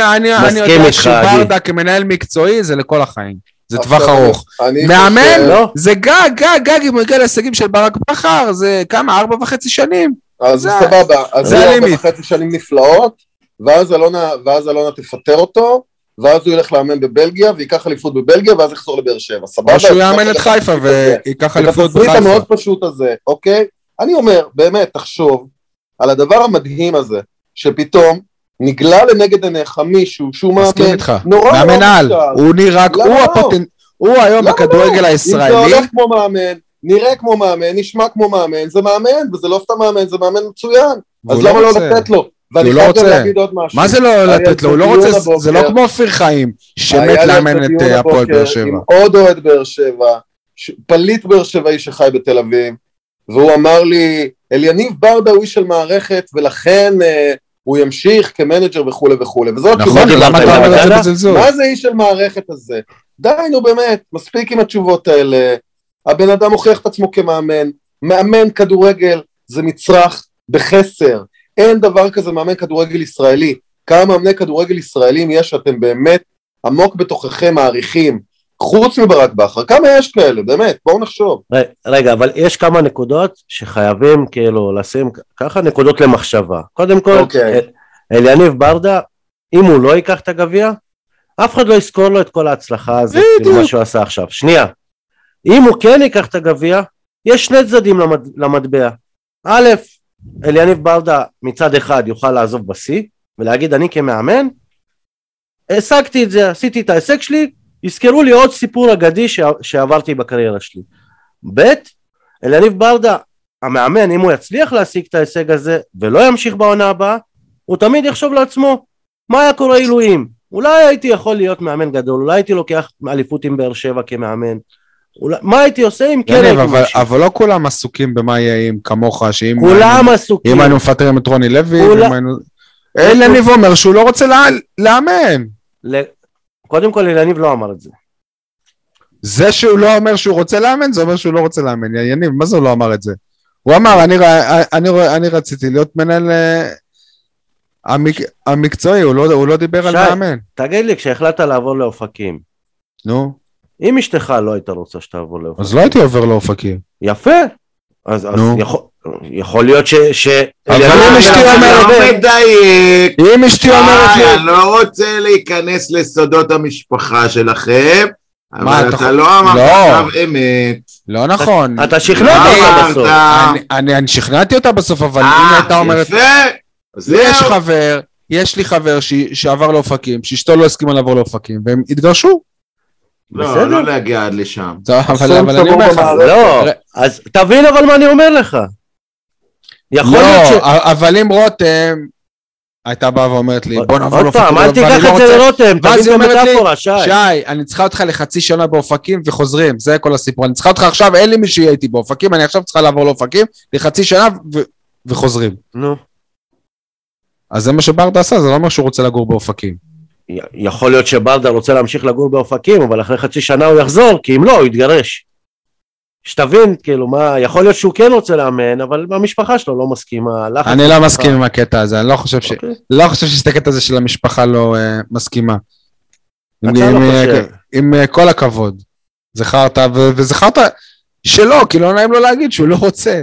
יודע שברדה כמנהל מקצועי זה לכל החיים, זה טווח ארוך. מאמן, זה גג אם מגיע להישגים של ברק בחר, זה כמה, 4.5 שנים. אז סבבה, אז זה 4.5 שנים נפלאות, ואז אלונה תפטר אותו, ואז הוא ילך לאמן בבלגיה, ויקח אליפות בבלגיה, ואז יחזור לבאר שבע, סבבה? או שהוא יאמן את חיפה, ויקח אליפות בחיפה. התפריט המאוד פשוט הזה, אוקיי? אני אומר, באמת, תחשוב על הדבר המדהים הזה, שפתאום נגלה לנגד עיניך מישהו, שהוא מאמן, נורא מאמן על, הוא נראה, הוא היום בכדורגל הישראלי. אם זה הולך כמו מאמן, נראה כמו מאמן, נשמע כמו מאמן, זה מאמן, וזה לא סתם מאמן, זה מאמן מצוין, אז למה לא לתת לו? ואני חייב גם להגיד עוד משהו. מה זה לא לתת לו? הוא לא רוצה, זה לא כמו אופיר חיים, שמת לאמן את הפועל באר שבע. עם עוד אוהד באר שבע, פליט באר שבעי שחי בתל אביב, והוא אמר לי, אליניב ברדה הוא איש של מערכת, ולכן הוא ימשיך כמנג'ר וכו' וכו'. נכון, למה אתה אומר את זה? מה זה איש של מערכת הזה? דיינו באמת, מספיק עם התשובות האלה. הבן אדם הוכיח את עצמו כמאמן. מאמן כדורגל זה מצרך בחסר. אין דבר כזה מאמן כדורגל ישראלי. כמה מאמני כדורגל ישראלים יש שאתם באמת עמוק בתוככם מעריכים. חוץ מברק בחר, כמה יש כאלה, באמת, בואו נחשוב. רגע, אבל יש כמה נקודות שחייבים כאילו לשים ככה נקודות למחשבה. קודם כל, אליניב ברדה, אם הוא לא ייקח את הגביע, אף אחד לא יזכור לו את כל ההצלחה הזאת, מה שהוא עשה עכשיו. שנייה, אם הוא כן ייקח את הגביע, יש שני צדדים למטבע. א', אליניב ברדה מצד אחד יוכל לעזוב בשיא, ולהגיד אני כמאמן, השגתי את זה, עשיתי את ההישג שלי, יזכרו לי עוד סיפור אגדי שעברתי בקריירה שלי. ב' אליניב ברדה, המאמן, אם הוא יצליח להשיג את ההישג הזה, ולא ימשיך בעונה הבאה, הוא תמיד יחשוב לעצמו, מה היה קורה אילויים? אולי הייתי יכול להיות מאמן גדול, אולי הייתי לוקח אליפות עם באר שבע כמאמן, אולי, מה הייתי עושה אם כן הייתי משהו? אבל לא כולם עסוקים במה יהיה עם כמוך, אם היינו מפטרים את רוני לוי, אליניב אומר שהוא לא רוצה לאמן. קודם כל, יניב לא אמר את זה. זה שהוא לא אומר שהוא רוצה לאמן, זה אומר שהוא לא רוצה לאמן. יניב, מה זה הוא לא אמר את זה? הוא אמר, אני רציתי להיות מנהל המקצועי, הוא לא דיבר על מאמן. תגיד לי, כשהחלטת לעבור לאופקים, נו? אם אשתך לא הייתה רוצה שתעבור לאופקים. אז לא הייתי עובר לאופקים. יפה. אז יכול להיות ש... אבל אם אשתי אומרת... אם אשתי אומרת... אני לא רוצה להיכנס לסודות המשפחה שלכם, אבל אתה לא אמרת עכשיו אמת. לא נכון. אתה שכנעת אותה בסוף. אני שכנעתי אותה בסוף, אבל אם הייתה אומרת... יש לי חבר שעבר לאופקים, שאשתו לא הסכימה לעבור לאופקים, והם התגרשו. לא להגיע עד לשם. אבל אני אומר לך... לא, אז תבין אבל מה אני אומר לך. לא, אבל אם רותם הייתה באה ואומרת לי בוא נעבור לאופקים, אל תיקח את זה לרותם, ואז היא אומרת לי, שי, אני צריכה אותך לחצי שנה באופקים וחוזרים, זה כל הסיפור, אני צריכה אותך עכשיו, אין לי מי שיהיה איתי באופקים, אני עכשיו צריכה לעבור לאופקים לחצי שנה וחוזרים. אז זה מה שברדה עשה, זה לא אומר שהוא רוצה לגור באופקים. יכול להיות שברדה רוצה להמשיך לגור באופקים, אבל אחרי חצי שנה הוא יחזור, כי אם לא, הוא יתגרש. שתבין, כאילו, מה, יכול להיות שהוא כן רוצה לאמן, אבל המשפחה שלו לא מסכימה. אני לא מסכים עם הקטע הזה, אני לא חושב ש... לא חושב שהסתקט הזה של המשפחה לא מסכימה. עם כל הכבוד. זכרת, וזכרת שלא, כי לא נעים לו להגיד שהוא לא רוצה.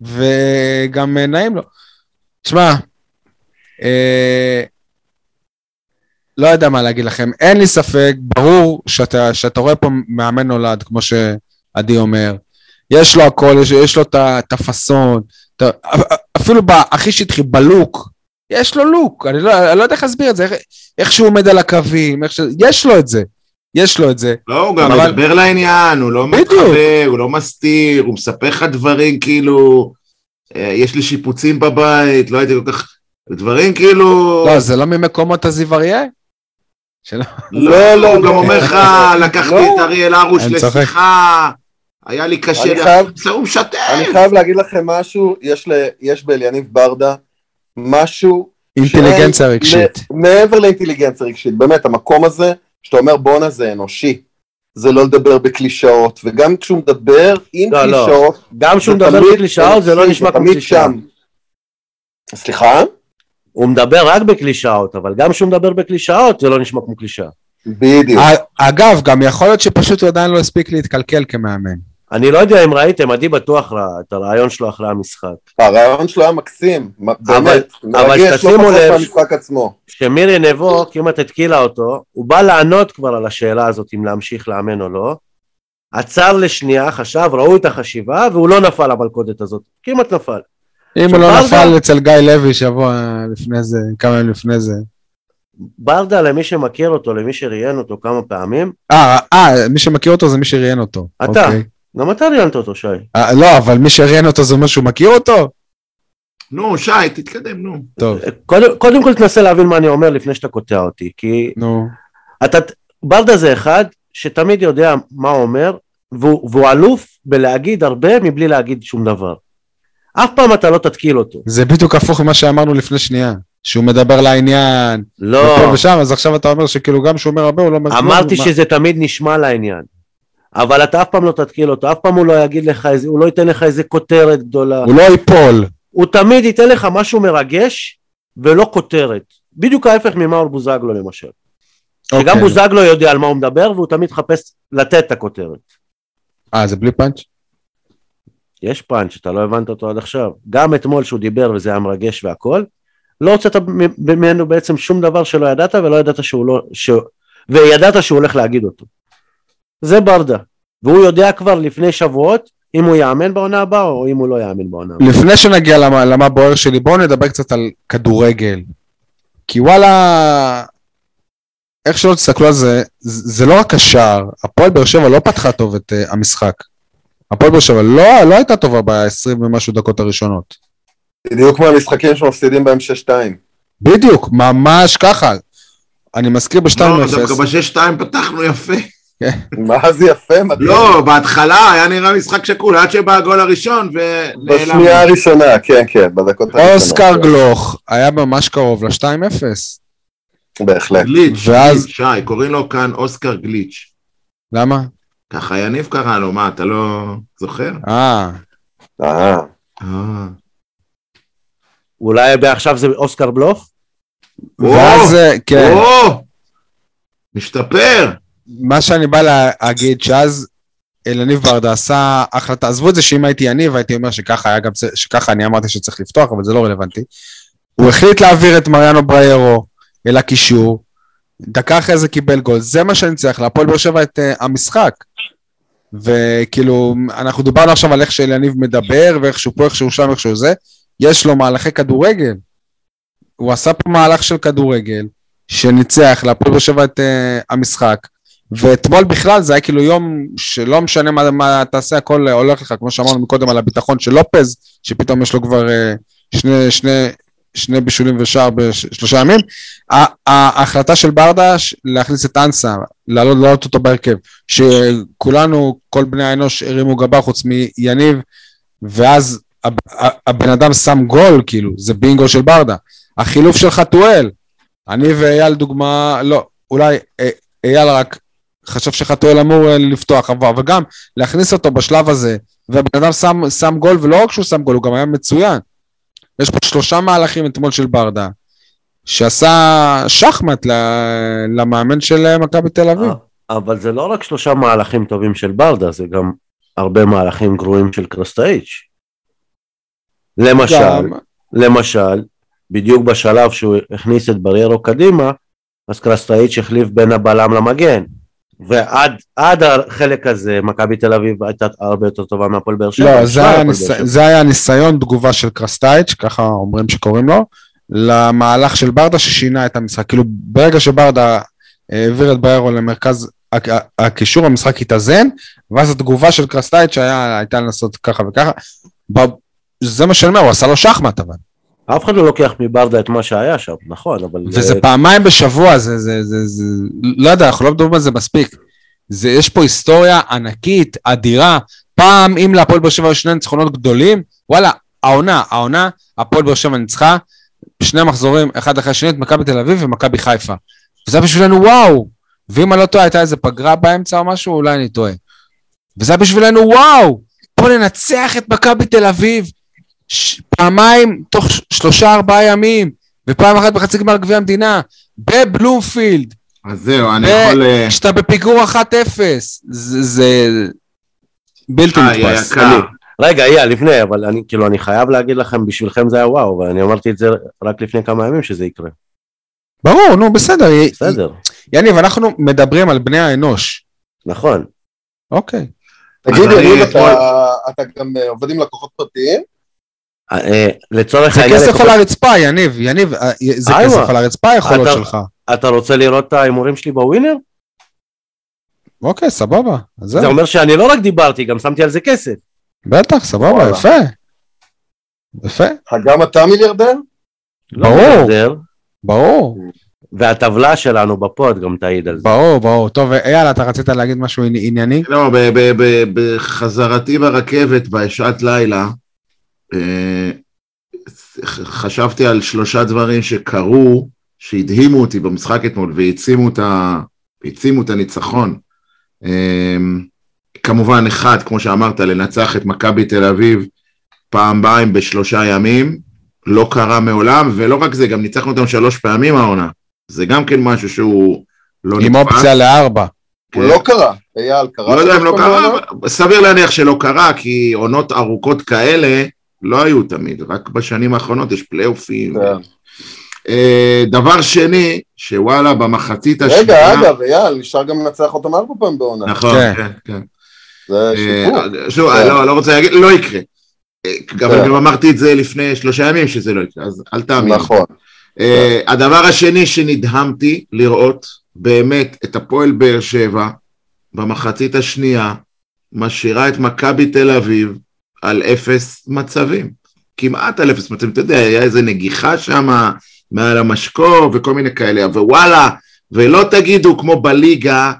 וגם נעים לו. תשמע, לא יודע מה להגיד לכם, אין לי ספק, ברור שאתה רואה פה מאמן נולד, כמו שעדי אומר, יש לו הכל, יש לו את הפסון, אפילו בהכי שטחי, בלוק, יש לו לוק, אני לא יודע איך להסביר את זה, איך שהוא עומד על הקווים, יש לו את זה, יש לו את זה. לא, הוא גם מדבר לעניין, הוא לא מתחבא, הוא לא מסתיר, הוא מספר לך דברים כאילו, יש לי שיפוצים בבית, לא הייתי כל כך, דברים כאילו... לא, זה לא ממקומות הזיו אריה? לא, לא, הוא גם אומר לך, לקחתי את אריאל ארוש לשיחה, היה לי קשה, הוא משתף. אני חייב להגיד לכם משהו, יש באליניב ברדה, משהו... אינטליגנציה רגשית. מעבר לאינטליגנציה רגשית, באמת, המקום הזה, שאתה אומר בונה זה אנושי, זה לא לדבר בקלישאות, וגם כשהוא מדבר עם קלישאות, גם כשהוא מדבר בקלישאות, זה לא נשמע כמו קלישאות. סליחה? הוא מדבר רק בקלישאות, אבל גם שהוא מדבר בקלישאות, זה לא נשמע כמו קלישאה. בדיוק. אגב, גם יכול להיות שפשוט הוא עדיין לא הספיק להתקלקל כמאמן. אני לא יודע אם ראיתם, עדי בטוח את הרעיון שלו אחרי המשחק. הרעיון שלו היה מקסים, באמת. אבל תשימו לב, ששמירי נבו, כמעט התקילה אותו, הוא בא לענות כבר על השאלה הזאת, אם להמשיך לאמן או לא, עצר לשנייה, חשב, ראו את החשיבה, והוא לא נפל למלכודת הזאת, כמעט נפל. אם הוא לא נפל אצל גיא לוי שבוע לפני זה, כמה ימים לפני זה. ברדה, למי שמכיר אותו, למי שראיין אותו כמה פעמים. מי שמכיר אותו זה מי שראיין אותו. אתה, גם אתה ראיינת אותו, שי. לא, אבל מי שראיין אותו זה משהו, מכיר אותו? נו, שי, תתקדם, נו. טוב. קודם כל תנסה להבין מה אני אומר לפני שאתה קוטע אותי, כי... נו. ברדה זה אחד שתמיד יודע מה הוא אומר, והוא אלוף בלהגיד הרבה מבלי להגיד שום דבר. אף פעם אתה לא תתקיל אותו. זה בדיוק הפוך ממה שאמרנו לפני שנייה, שהוא מדבר לעניין. לא. ושם, אז עכשיו אתה אומר שכאילו גם שהוא אומר הרבה, הוא לא אומר... אמרתי שזה תמיד נשמע לעניין, אבל אתה אף פעם לא תתקיל אותו, אף פעם הוא לא יגיד לך, הוא לא ייתן לך איזה כותרת גדולה. הוא לא ייפול. הוא תמיד ייתן לך משהו מרגש, ולא כותרת. בדיוק ההפך ממאור בוזגלו למשל. שגם בוזגלו יודע על מה הוא מדבר, והוא תמיד חפש לתת את הכותרת. זה בלי פאנץ'? יש פאנץ', אתה לא הבנת אותו עד עכשיו, גם אתמול שהוא דיבר וזה היה מרגש והכל, לא הוצאת ממנו בעצם שום דבר שלא ידעת, ולא ידעת שהוא לא, וידעת שהוא הולך להגיד אותו. זה ברדה, והוא יודע כבר לפני שבועות, אם הוא יאמן בעונה הבאה, או אם הוא לא יאמן בעונה הבאה. לפני שנגיע למה בוער שלי, בואו נדבר קצת על כדורגל, כי וואלה, איך שלא תסתכלו על זה, זה לא רק השער, הפועל באר שבע לא פתחה טוב את המשחק, הפועל באר שבע לא הייתה טובה ב-20 ומשהו דקות הראשונות. בדיוק כמו המשחקים שמפסידים בהם 6-2. בדיוק, ממש ככה. אני מזכיר ב-2-0. לא, דווקא ב-6-2 פתחנו יפה. מה זה יפה? לא, בהתחלה היה נראה משחק שקול, עד שבא הגול הראשון בשנייה הראשונה, כן, כן, בדקות הראשונות. אוסקר גלוך היה ממש קרוב ל-2-0. בהחלט. גליץ', שי, קוראים לו כאן אוסקר גליץ'. למה? ככה יניב קרא לו, מה, אתה לא זוכר? אולי בעכשיו זה אוסקר בלוך? ואז, כן. משתפר. מה שאני בא להגיד, שאז יניב ברדה עשה החלטה, עזבו את זה שאם הייתי יניב, הייתי אומר שככה היה גם, שככה אני אמרתי שצריך לפתוח, אבל זה לא רלוונטי. הוא החליט להעביר את מריאנו בריירו אל הקישור, דקה אחרי זה קיבל גול, זה מה שאני צריך, להפועל באר שבע את המשחק, וכאילו, אנחנו דיברנו עכשיו על איך שאליניב מדבר, ואיכשהו פה, איכשהו שם, איכשהו זה, יש לו מהלכי כדורגל, הוא עשה פה מהלך של כדורגל, שניצח להפועל באר שבע את המשחק, ואתמול בכלל זה היה כאילו יום, שלא משנה מה תעשה, הכל הולך לך, כמו שאמרנו מקודם על הביטחון של לופז, שפתאום יש לו כבר שני בישולים ושאר בשלושה ימים, ההחלטה של ברדה להכניס את אנסה, להעלות אותו בהרכב, שכולנו, כל בני האנוש הרימו גבה חוץ מיניב, ואז הבן אדם שם גול, כאילו, זה בינגו של ברדה, החילוף של חתואל, אני ואייל דוגמה, לא, אולי אייל רק חשב שחתואל אמור לפתוח, אבל גם להכניס אותו בשלב הזה, והבן אדם שם גול, ולא רק שהוא שם גול, הוא גם היה מצוין. יש פה 3 מהלכים אתמול של ברדה, שעשה שחמט למאמן של מכבי בתל אביב. אבל זה לא רק 3 מהלכים טובים של ברדה, זה גם הרבה מהלכים גרועים של קרסטייץ'. למשל, בדיוק בשלב שהוא הכניס את בריירו קדימה, אז קרסטייץ' החליף בין הבלם למגן. ועד החלק הזה, מכבי תל אביב הייתה הרבה יותר טובה מהפועל באר שבע. לא, זה היה ניסיון תגובה של קרסטייץ', ככה אומרים שקוראים לו, למהלך של ברדה ששינה את המשחק. כאילו ברגע שברדה העביר את בריירו למרכז הקישור, המשחק התאזן, ואז התגובה של קרסטייץ' הייתה לנסות ככה וככה. זה מה שאומר, הוא עשה לו שחמט אבל. אף אחד לא לוקח מברדה את מה שהיה שם, נכון, אבל... וזה פעמיים בשבוע, זה לא יודע, אנחנו לא מדברים על זה מספיק. יש פה היסטוריה ענקית, אדירה, פעם אם להפועל באר שבע 2 ניצחונות גדולים, וואלה, העונה, הפועל באר שבע ניצחה, 2 מחזורים, אחד אחרי השני, מכבי תל אביב ומכבי חיפה. וזה בשבילנו וואו, ואם אני לא טועה, הייתה איזה פגרה באמצע או משהו, אולי אני טועה. וזה בשבילנו וואו, פה ננצח את מכבי תל אביב, פעמיים תוך 3-4 ימים, ופעם אחת בחצי גמר גביע המדינה, בבלומפילד. אז זהו, אני יכול... שאתה בפיגור 1-0, זה בלתי נתפס. רגע, היה לפני, אבל אני חייב להגיד לכם, בשבילכם זה היה וואו, אבל אני אמרתי את זה רק לפני כמה ימים שזה יקרה. ברור, נו, בסדר. יניב, אנחנו מדברים על בני האנוש. נכון. אוקיי. תגיד, יניב, אתה גם עובד עם לקוחות פרטיים? לצורך העניין... זה כסף על הרצפה, יניב, זה כסף על הרצפה היכולות שלך. אתה רוצה לראות את האימורים שלי בווינר? אוקיי, סבבה. זה אומר שאני לא רק דיברתי, גם שמתי על זה כסף. בטח, סבבה, יפה. גם אתה מיליארדר? ברור. והטבלה שלנו בפוד גם תעיד על זה. ברור. טוב, יאללה, אתה רצית להגיד משהו ענייני? לא, בחזרתי ברכבת, בשעת לילה, חשבתי על 3 דברים שקרו, שהדהימו אותי במשחק אתמול, והעצימו את הניצחון. כמובן אחד, כמו שאמרת, לנצח את מכבי תל אביב, פעמיים ב3 ימים, לא קרה מעולם, ולא רק זה, גם ניצחנו אותם 3 פעמים העונה. זה גם כן משהו שהוא לא נתפס. עם אופציה ל4. הוא לא קרה, אייל, קרה. לא יודע אם לא קרה, סביר להניח שלא קרה, כי עונות ארוכות כאלה, לא היו תמיד, רק בשנים האחרונות יש פלייאופים. דבר שני, שוואלה, במחצית השנייה... רגע, אגב, אייל, נשאר גם לנצח אותם 4 פעם בעונה. נכון, כן. זה שיפור. שוב, לא רוצה להגיד, לא יקרה. גם אמרתי את זה לפני 3 ימים שזה לא יקרה, אז אל תאמין. נכון. הדבר השני שנדהמתי לראות, באמת, את הפועל באר שבע, במחצית השנייה, משאירה את מכבי תל אביב, על 0 מצבים, כמעט על 0 מצבים, אתה יודע, היה איזה נגיחה שם, מעל המשקוף וכל מיני כאלה, ווואלה, ולא תגידו כמו בליגה,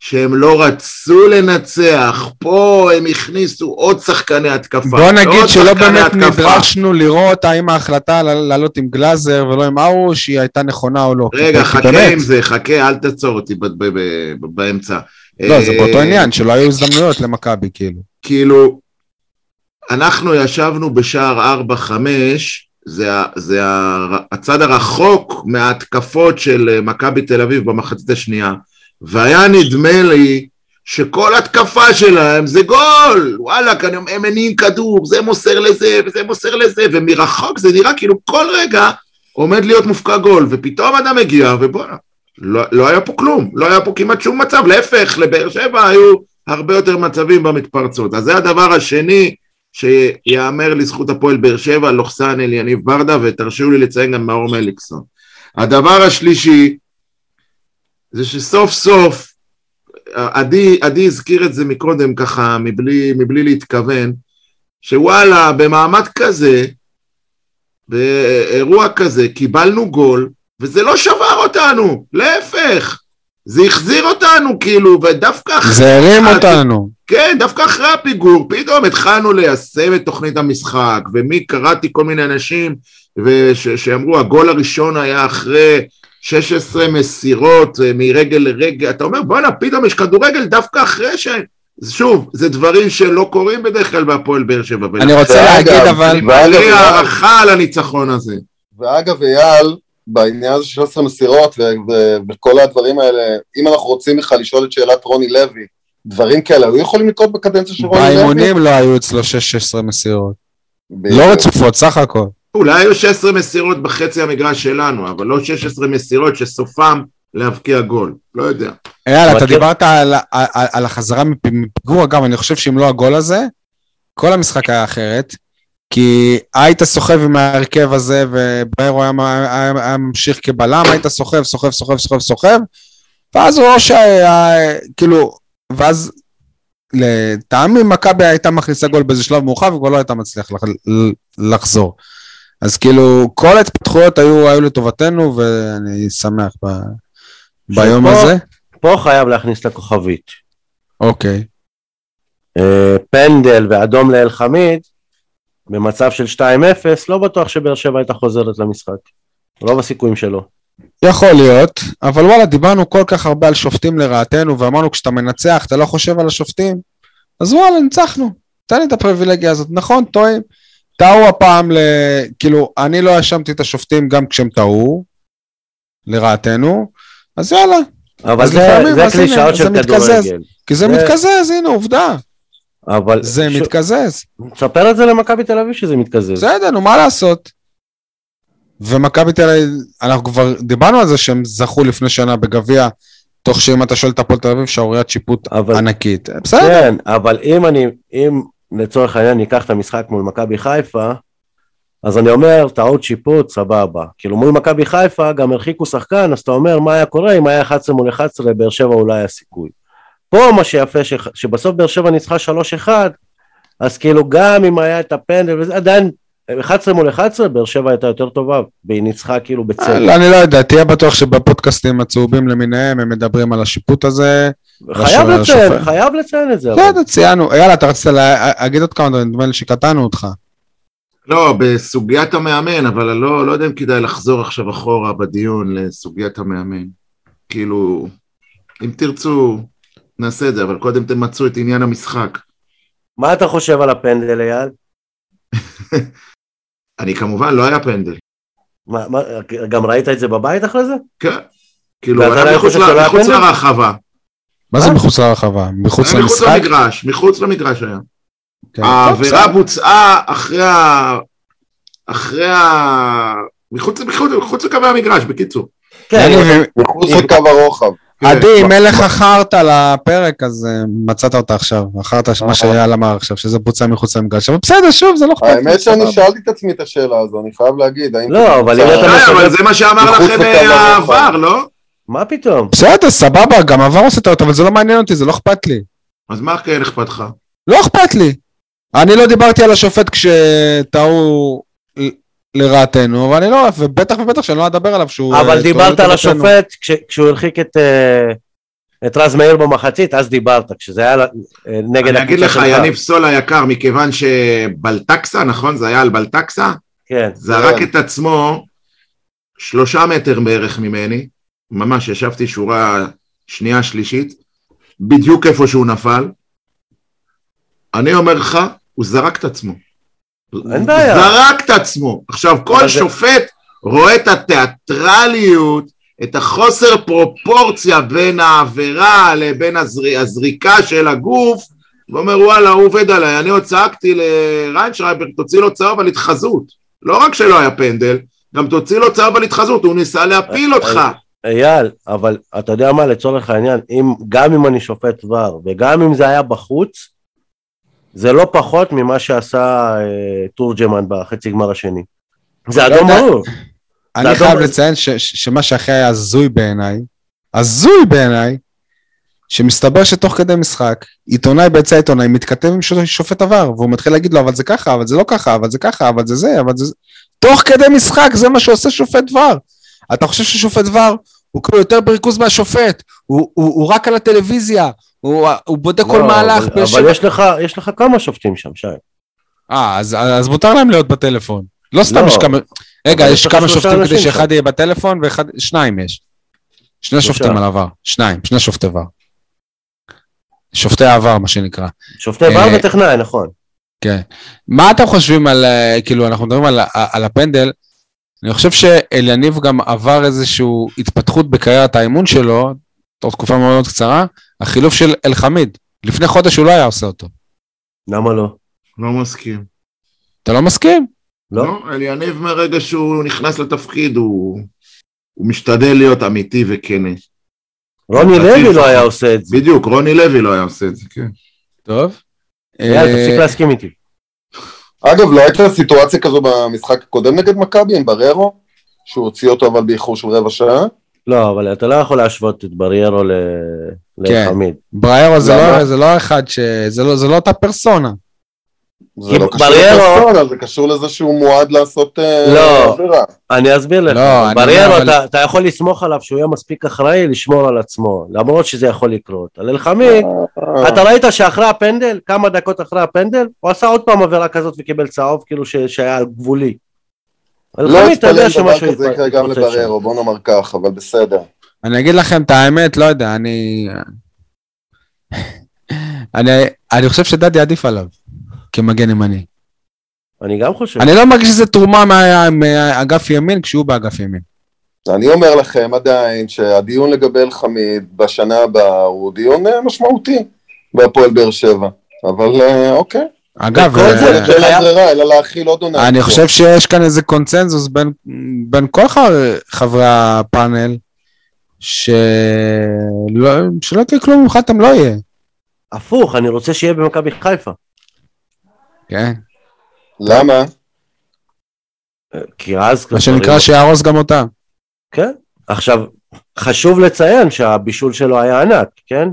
שהם לא רצו לנצח, פה הם הכניסו עוד שחקני התקפה. בוא נגיד שלא באמת נדרשנו לראות, האם ההחלטה לעלות עם גלאזר ולא עם ארוש, שהיא הייתה נכונה או לא. רגע, חכה עם זה, חכה, אל תצור אותי באמצע. לא, זה באותו עניין, שלא היו הזדמנויות למכבי, כאילו, אנחנו ישבנו בשער 4-5, זה הצד הרחוק מההתקפות של מכבי תל אביב במחצית השנייה, והיה נדמה לי שכל התקפה שלהם זה גול, וואלה, הם מניעים כדור, זה מוסר לזה וזה מוסר לזה, ומרחוק זה נראה כאילו כל רגע עומד להיות מופקע גול, ופתאום אדם הגיע ובוא, לא היה פה כלום, לא היה פה כמעט שום מצב, להפך, לבאר שבע היו הרבה יותר מצבים במתפרצות, אז זה הדבר השני, שיאמר לזכות הפועל באר שבע, לוחסן אל יניב ברדה, ותרשו לי לציין גם מאור מליקסון. הדבר השלישי, זה שסוף סוף, עדי הזכיר את זה מקודם ככה, מבלי להתכוון, שוואלה, במעמד כזה, באירוע כזה, קיבלנו גול, וזה לא שבר אותנו, להפך, זה החזיר אותנו כאילו, ודווקא... זה הרים אותנו. כן, דווקא אחרי הפיגור, פתאום התחלנו ליישם את תוכנית המשחק, ומי קראתי כל מיני אנשים, שאמרו, הגול הראשון היה אחרי 16 מסירות מרגל לרגל, אתה אומר בואנה פתאום יש כדורגל דווקא אחרי ש... שוב, זה דברים שלא קורים בדרך כלל בהפועל באר שבע. אני רוצה להגיד אבל... אני הערכה על הניצחון הזה. ואגב אייל, בעניין הזה 16 מסירות וכל הדברים האלה, אם אנחנו רוצים לך לשאול את שאלת רוני לוי, דברים כאלה, היו יכולים לקרות בקדנציה של רוני לוי? באימונים לא היו אצלו 16 מסירות. לא רצופות, סך הכל. אולי היו 16 מסירות בחצי המגרש שלנו, אבל לא 16 מסירות שסופם להבקיע גול, לא יודע. אייל, אתה דיברת על החזרה מפגוע גם, אני חושב שאם לא הגול הזה, כל המשחק היה אחרת, כי היית סוחב עם ההרכב הזה, ובריירו היה ממשיך כבלם, היית סוחב, סוחב, סוחב, סוחב, סוחב, ואז הוא ראש היה, כאילו, ואז לטעמי מכבי הייתה מכניסה גול באיזה שלב מאוחר, וכבר לא הייתה מצליח לחזור. אז כאילו, כל ההתפתחויות היו לטובתנו, ואני שמח ביום הזה. פה חייב להכניס לכוכבית. אוקיי. פנדל ואדום לאל חמיד, במצב של 2-0, לא בטוח שבאר שבע הייתה חוזרת למשחק. לא בסיכויים שלו. יכול להיות, אבל וואלה, דיברנו כל כך הרבה על שופטים לרעתנו, ואמרנו, כשאתה מנצח, אתה לא חושב על השופטים, אז וואלה, נצחנו. תן לי את הפריבילגיה הזאת. נכון, טועים. טעו הפעם, כאילו, אני לא האשמתי את השופטים גם כשהם טעו, לרעתנו, אז יאללה. אבל זה קלישאות של כדורגל. כי זה מתקזז, הנה, עובדה. זה מתקזז. תספר את זה למכבי תל אביב שזה מתקזז. בסדר, נו, מה לעשות? ומכבי תל אביב, אנחנו כבר דיברנו על זה שהם זכו לפני שנה בגביע, תוך שאם אתה שואל את הפועל תל אביב, שעוריית שיפוט ענקית. בסדר. כן, אבל אם אני... לצורך העניין ניקח את המשחק מול מכבי חיפה, אז אני אומר, טעות שיפוט, סבבה. כאילו מול מכבי חיפה, גם הרחיקו שחקן, אז אתה אומר, מה היה קורה? אם היה 11 מול 11, באר שבע אולי היה סיכוי. פה מה שיפה, שבסוף באר שבע ניצחה 3-1, אז כאילו גם אם היה את הפנדל, וזה עדיין, 11 מול 11, באר שבע הייתה יותר טובה, והיא ניצחה כאילו בצד. אני לא יודע, תהיה בטוח שבפודקאסטים הצהובים למיניהם, הם מדברים על השיפוט הזה, חייב לציין את זה. לא, ציינו. יאללה, אתה רצת להגיד עוד כמה, נדמה לי שקטענו אותך. לא, בסוגיית המאמן, אבל לא יודע אם כדאי לחזור עכשיו אחורה בדיון לסוגיית המאמן. כאילו, אם תרצו, נעשה את זה, אבל קודם תמצאו את עניין המשחק. מה אתה חושב על הפנדל, אייל? אני כמובן, לא היה פנדל. גם ראית את זה בבית אחרי זה? כן. כאילו, היה מחוץ לרחבה. מה זה מחוץ לרחבה? מחוץ למשחק? מחוץ למגרש היה. העבירה בוצעה אחרי ה... מחוץ לקווי המגרש, בקיצור. מחוץ לקו הרוחב. עדי, אם אלך אחרת לפרק, אז מצאת אותה עכשיו. אחרת מה שאייל אמר עכשיו, שזה בוצע מחוץ למגרש. אבל בסדר, שוב, זה לא חפש. האמת שאני שאלתי את עצמי את השאלה הזו, אני חייב להגיד. לא, אבל זה מה שאמר לכם העבר, לא? מה פתאום? בסדר, סבבה, גם עבר עושה אותה, אבל זה לא מעניין אותי, זה לא אכפת לי. אז מה כן אכפת לך? לא אכפת לי. אני לא דיברתי על השופט כשטעו לרעתנו, אבל אני לא, ובטח שאני לא אדבר עליו שהוא... אבל דיברת על השופט כשהוא הרחיק את רז מאיר במחצית, אז דיברת, כשזה היה נגד... אני אגיד לך, יניב סול היקר, מכיוון שבלטקסה, נכון? זה היה על בלטקסה? כן. זרק את עצמו 3 מטר בערך ממני, ממש ישבתי שורה שנייה שלישית, בדיוק איפה שהוא נפל, אני אומר לך, הוא זרק את עצמו. אין בעיה. זרק את עצמו. עכשיו, כל שופט רואה את התיאטרליות, את החוסר פרופורציה בין העבירה לבין הזריקה של הגוף, ואומר, וואלה, הוא עובד עליי, אני עוד צעקתי לריינשרייבר, תוציא לו צהוב על התחזות. לא רק שלא היה פנדל, גם תוציא לו צהוב על התחזות, הוא ניסה להפיל אותך. אייל, אבל אתה יודע מה, לצורך העניין, גם אם אני שופט ור, וגם אם זה היה בחוץ, זה לא פחות ממה שעשה טורג'מן בחצי גמר השני. זה אדום ברור. אני חייב לציין שמה שהכי היה הזוי בעיניי, שמסתבר שתוך כדי משחק, עיתונאי בעצה עיתונאי, מתכתב עם שופט ור, והוא מתחיל להגיד לו, אבל זה ככה, אבל זה לא ככה, אבל זה ככה, אבל זה זה, אבל זה... תוך כדי משחק, זה מה שעושה שופט ור. אתה חושב ששופט ור, הוא כאילו יותר בריכוז מהשופט, הוא רק על הטלוויזיה, הוא בודק כל מהלך. אבל יש לך כמה שופטים שם, שי. אז מותר להם להיות בטלפון. לא סתם יש כמה... רגע, יש כמה שופטים כדי שאחד יהיה בטלפון, ושניים יש. שני שופטים על עבר, שני שופטי עבר. שופטי העבר, מה שנקרא. שופטי עבר וטכנאי, נכון. כן. מה אתם חושבים על, כאילו, אנחנו מדברים על הפנדל, אני חושב שאליניב גם עבר איזושהי התפתחות בקריירת האימון שלו, תוך תקופה מאוד קצרה, החילוף של אלחמיד. לפני חודש הוא לא היה עושה אותו. למה לא? לא מסכים. אתה לא מסכים? לא. אליניב מהרגע שהוא נכנס לתפקיד, הוא משתדל להיות אמיתי וכנה. רוני לוי לא היה עושה את זה. בדיוק, רוני לוי לא היה עושה את זה, כן. טוב. תפסיק להסכים איתי. אגב, לא הייתה סיטואציה כזו במשחק הקודם נגד מכבי, עם בריירו, שהוא הוציא אותו אבל באיחור של רבע שעה. לא, אבל אתה לא יכול להשוות את בריירו לחמיד. בריירו זה לא אחד ש... זה לא אותה פרסונה. זה לא קשור לפרסונה, זה קשור לזה שהוא מועד לעשות... לא, אני אסביר לך. בריירו, אתה יכול לסמוך עליו שהוא יהיה מספיק אחראי לשמור על עצמו, למרות שזה יכול לקרות. על אלחמיד, אתה ראית שאחרי הפנדל, כמה דקות אחרי הפנדל, הוא עשה עוד פעם עבירה כזאת וקיבל צהוב, כאילו שהיה גבולי. לא אצפלם דבר כזה יקרה גם לבריירו, בוא נאמר כך, אבל בסדר. אני אגיד לכם את האמת, לא יודע, אני חושב שדדי עדיף עליו, כמגן ימני. אני גם חושב. אני לא מרגיש שזה תרומה מאגף ימין, כשהוא באגף ימין. אני אומר לכם עדיין, שהדיון לגבי אלחמיד בשנה הבאה, הוא דיון משמעותי, בהפועל באר שבע, אבל אוקיי. אגב, אני חושב שיש כאן איזה קונצנזוס בין כל חברי הפאנל, שלא תהיה כלום ממך, אתם לא יהיה. הפוך, אני רוצה שיהיה במכבי חיפה. כן. למה? כי אז... מה שנקרא שיערוס גם אותה. כן, עכשיו, חשוב לציין שהבישול שלו היה ענק, כן?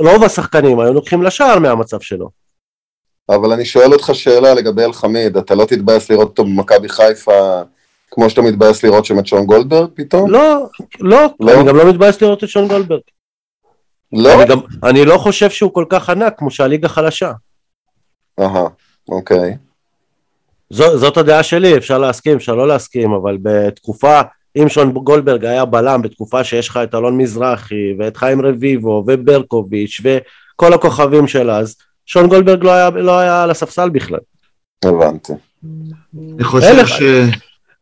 רוב השחקנים היו לוקחים לשער מהמצב שלו. אבל אני שואל אותך שאלה לגבי אלחמיד, אתה לא תתבייס לראות אותו במכבי חיפה, כמו שאתה מתבייס לראות שם את שון גולדברג פתאום? לא, לא, אני גם לא מתבייס לראות את שון גולדברג. לא? אני לא חושב שהוא כל כך ענק, כמו שהליגה חלשה. אהה, אוקיי. זאת הדעה שלי, אפשר להסכים, אפשר לא להסכים, אבל בתקופה, אם שון גולדברג היה בלם, בתקופה שיש לך את אלון מזרחי, ואת חיים רביבו, וברקוביץ', וכל הכוכבים של אז, שון גולדברג לא היה על הספסל בכלל. הבנתי. אני חושב ש...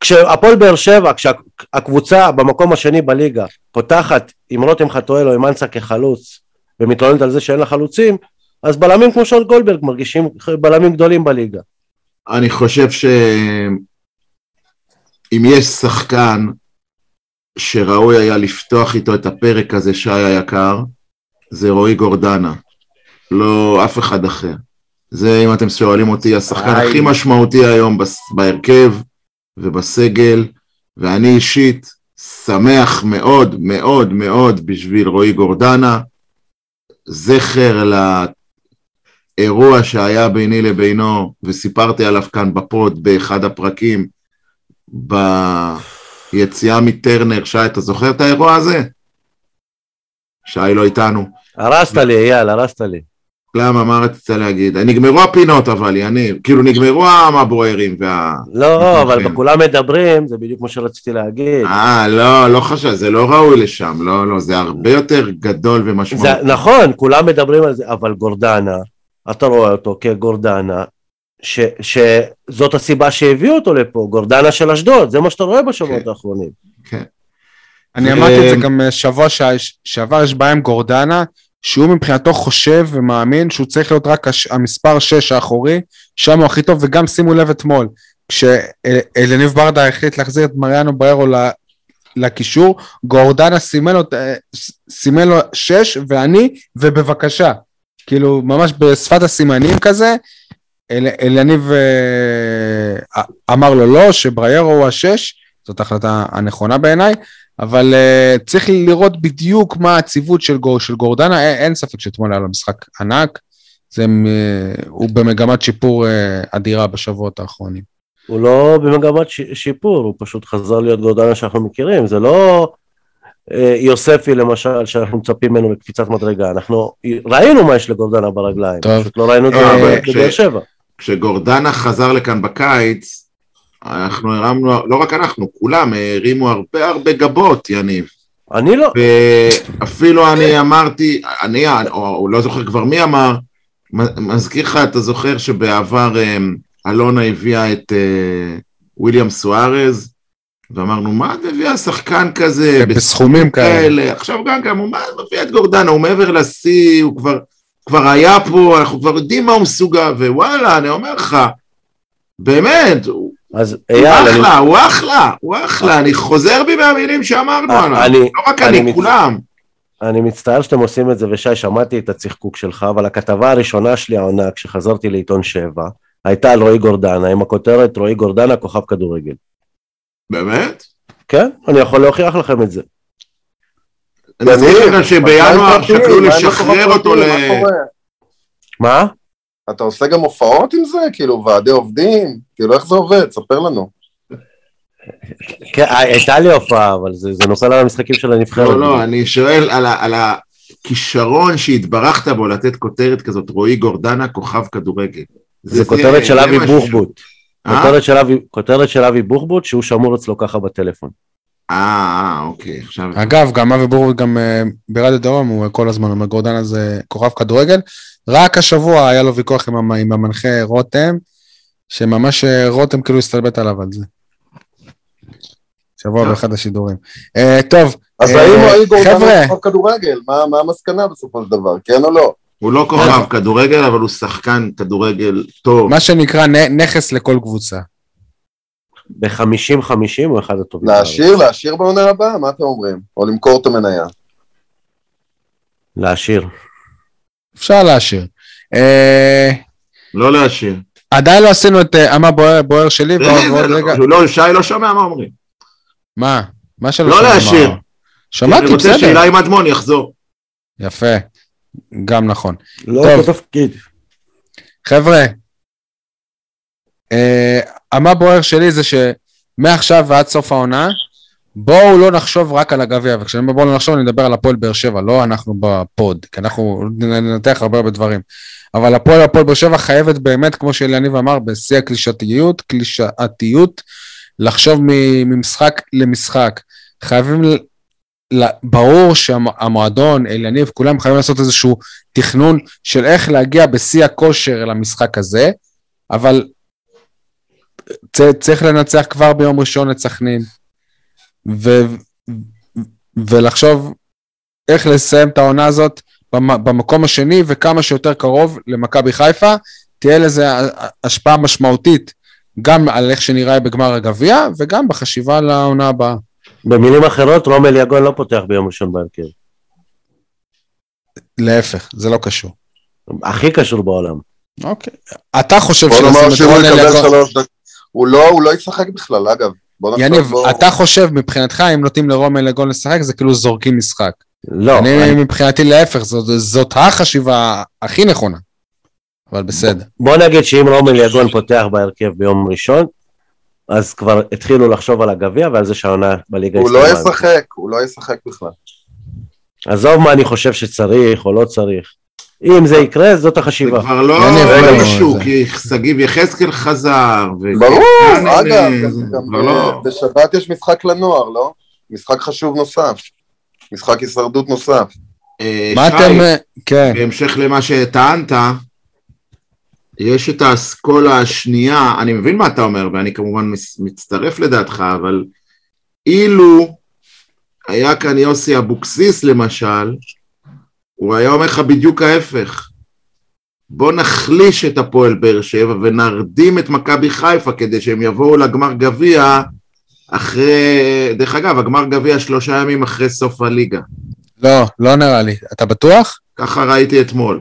כשהפועל באר שבע, כשהקבוצה במקום השני בליגה, פותחת עם רותם חתואל או עם אנסה כחלוץ, ומתלוננת על זה שאין לה חלוצים, אז בלמים כמו שון גולדברג מרגישים בלמים גדולים בליגה. אני חושב ש... אם יש שחקן שראוי היה לפתוח איתו את הפרק הזה שי היקר, זה רוי גורדנה. לא, אף אחד אחר. זה, אם אתם שואלים אותי, השחקן הכי משמעותי היום בהרכב ובסגל, ואני אישית שמח מאוד מאוד מאוד בשביל רועי גורדנה, זכר לאירוע שהיה ביני לבינו, וסיפרתי עליו כאן בפוד באחד הפרקים, ביציאה מטרנר. שי, אתה זוכר את האירוע הזה? שי לא איתנו. הרסת לי, אייל, הרסת לי. למה, מה רצית להגיד? נגמרו הפינות, אבל יניב, כאילו נגמרו המבוערים וה... לא, אבל בכולם מדברים, זה בדיוק כמו שרציתי להגיד. לא, לא חשוב, זה לא ראוי לשם, לא, לא, זה הרבה יותר גדול ומשמעות. נכון, כולם מדברים על זה, אבל גורדנה, אתה רואה אותו כגורדנה, שזאת הסיבה שהביאו אותו לפה, גורדנה של אשדוד, זה מה שאתה רואה בשבועות האחרונים. כן. אני אמרתי את זה גם שבוע שעבר, יש בהם גורדנה, שהוא מבחינתו חושב ומאמין שהוא צריך להיות רק המספר 6 האחורי, שם הוא הכי טוב, וגם שימו לב אתמול, כשאלניב ברדה החליט להחזיר את מריאנו בריירו לקישור, גורדנה סימן לו 6 ואני, ובבקשה, כאילו ממש בשפת הסימנים כזה, אלניב אמר לו לא, שבריירו הוא ה-6, זאת ההחלטה הנכונה בעיניי, אבל צריך לראות בדיוק מה הציבות של גורדנה, אין ספק שתמול היה לו משחק ענק, הוא במגמת שיפור אדירה בשבועות האחרונים. הוא לא במגמת שיפור, הוא פשוט חזר להיות גורדנה שאנחנו מכירים, זה לא יוספי למשל, שאנחנו מצפים ממנו לקפיצת מדרגה, אנחנו ראינו מה יש לגורדנה ברגליים, פשוט לא ראינו את זה בבאר שבע. כשגורדנה חזר לכאן בקיץ, אנחנו הרמנו, לא רק אנחנו, כולם הרימו הרבה הרבה גבות, יניב. אני לא. ואפילו אני אמרתי, אני, או לא זוכר כבר מי אמר, מזכיר לך, אתה זוכר שבעבר אלונה הביאה את וויליאם סוארז, ואמרנו, מה את הביאה שחקן כזה? בסכומים כאלה. עכשיו גם כאלה, מה את הביאה את גורדנה? הוא מעבר לסי, הוא כבר היה פה, אנחנו כבר יודעים מה הוא מסוגה, ווואלה, אני אומר לך, באמת, הוא אחלה, הוא אחלה, הוא אחלה, אני חוזר בי מהמילים שאמרנו, לא רק אני, כולם. אני מצטער שאתם עושים את זה, ושי, שמעתי את הצחקוק שלך, אבל הכתבה הראשונה שלי העונה, כשחזרתי לעיתון 7, הייתה על רוי גורדנה, עם הכותרת רוי גורדנה, כוכב כדורגל. באמת? כן, אני יכול להוכיח לכם את זה. אני חושב שבינואר שקלו לשחרר אותו ל... מה? אתה עושה גם הופעות עם זה? כאילו, ועדי עובדים? כאילו, איך זה עובד? ספר לנו. כן, הייתה לי הופעה, אבל זה נושא על המשחקים של הנבחרת. לא, לא, אני שואל על הכישרון שהתברכת בו לתת כותרת כזאת, רועי גורדנה, כוכב כדורגל. זה כותרת של אבי בוחבוט. כותרת של אבי בוחבוט, שהוא שמור אצלו ככה בטלפון. אוקיי. אגב, גם אבי בוחבוט, גם ברדיו דרום, הוא כל הזמן אומר, גורדנה זה כוכב כדורגל. רק השבוע היה לו ויכוח עם המנחה רותם, שממש רותם כאילו הסתלבט עליו על זה. שבוע באחד השידורים. טוב, חבר'ה. מה המסקנה בסופו של דבר, כן או לא? הוא לא כוכב כדורגל, אבל הוא שחקן כדורגל טוב. מה שנקרא נכס לכל קבוצה. ב-50-50 הוא אחד הטובים. להשאיר בעונה הבאה, מה אתם אומרים? או למכור את המניה. להשאיר. אפשר להשאיר. לא להשאיר. עדיין לא עשינו את אמה בוער שלי. לא, שי לא שומע מה אומרים. מה? מה שלא שומע? לא להשאיר. שמעתי, בסדר. אני רוצה שאלה עם אדמון יחזור. יפה. גם נכון. לא תפקיד. חבר'ה, אמה בוער שלי זה שמעכשיו ועד סוף העונה, בואו לא נחשוב רק על הגביע, וכשאני בואו לא נחשוב, אני מדבר על הפועל באר שבע, לא אנחנו בפוד, כי אנחנו ננתח הרבה הרבה דברים, אבל הפועל באר שבע חייבת באמת, כמו שאליניב אמר, בשיא הקלישאתיות, לחשוב ממשחק למשחק, חייבים, ברור שהמועדון, אליניב, כולם חייבים לעשות איזשהו תכנון, של איך להגיע בשיא הכושר למשחק הזה, אבל צריך לנצח כבר ביום ראשון את סכנין, ולחשוב איך לסיים את העונה הזאת במקום השני וכמה שיותר קרוב למכבי חיפה, תהיה לזה השפעה משמעותית גם על איך שנראה בגמר הגביע וגם בחשיבה לעונה הבאה. במילים אחרות, רומן ליגון לא פותח ביום ראשון בהרכב. להפך, זה לא קשור. הכי קשור בעולם. אוקיי. אתה חושב שזה רומן ליגון? הוא לא ישחק בכלל, אגב. יניב, אתה חושב מבחינתך, אם נותנים לרומי לגון לשחק, זה כאילו זורקים משחק. לא. אני מבחינתי להפך, זאת החשיבה הכי נכונה. אבל בסדר. בוא נגיד שאם רומי לגון פותח בהרכב ביום ראשון, אז כבר התחילו לחשוב על הגביע, ועל זה שעונה בליגה. הוא לא ישחק, הוא לא ישחק בכלל. עזוב מה אני חושב שצריך או לא צריך. אם זה יקרה, זאת החשיבה. זה כבר לא משהו, כי סגיב יחזקאל חזר. ברור, אגב, בשבת יש משחק לנוער, לא? משחק חשוב נוסף, משחק הישרדות נוסף. שי, בהמשך למה שטענת, יש את האסכולה השנייה, אני מבין מה אתה אומר, ואני כמובן מצטרף לדעתך, אבל אילו היה כאן יוסי אבוקסיס למשל, הוא היה אומר לך בדיוק ההפך, בוא נחליש את הפועל באר שבע ונרדים את מכבי חיפה כדי שהם יבואו לגמר גביע אחרי, דרך אגב, הגמר גביע 3 ימים אחרי סוף הליגה. לא נראה לי, אתה בטוח? ככה ראיתי אתמול.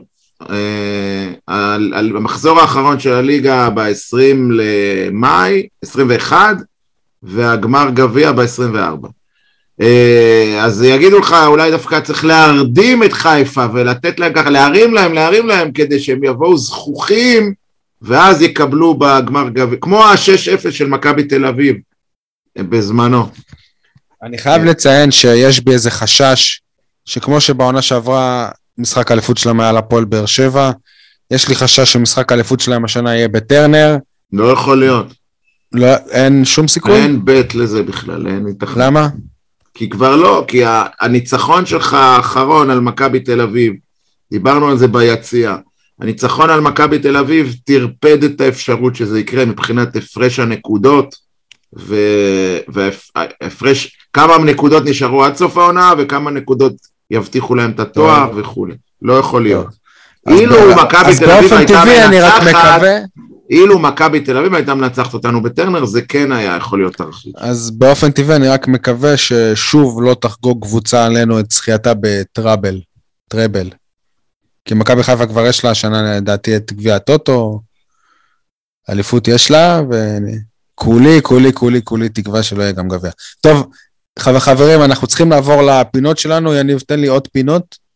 על המחזור האחרון של הליגה ב-20 למאי, 21, והגמר גביע ב-24. אז יגידו לך, אולי דווקא צריך להרדים את חיפה ולתת להם ככה, להרים להם כדי שהם יבואו זכוכים ואז יקבלו בגמר גביע, כמו ה-6-0 של מכבי תל אביב בזמנו. אני חייב לציין שיש בי איזה חשש שכמו שבעונה שעברה משחק האליפות שלהם היה לפועל באר שבע, יש לי חשש שמשחק האליפות שלהם השנה יהיה בטרנר. לא יכול להיות. לא, אין שום סיכוי? אין בית לזה בכלל, אין התחלת. למה? כי כבר לא, כי הניצחון שלך האחרון על מכבי תל אביב, דיברנו על זה ביציאה, הניצחון על מכבי תל אביב תרפד את האפשרות שזה יקרה מבחינת הפרש הנקודות, והפרש, כמה נקודות נשארו עד סוף העונה, וכמה נקודות יבטיחו להם את התואר וכו'. לא יכול להיות. אילו מכבי תל אביב הייתה מנצחת אותנו בטרנר, זה כן היה יכול להיות תרחיש. אז באופן טבעי אני רק מקווה ששוב לא תחגוג קבוצה עלינו את זכייתה בטראבל, טראבל. כי מכבי חיפה כבר יש לה השנה, לדעתי, את גביע הטוטו, אליפות יש לה, וכולי תקווה שלא יהיה גם גביע. טוב, חברים, אנחנו צריכים לעבור לפינות שלנו, יניב, תן לי עוד פינות.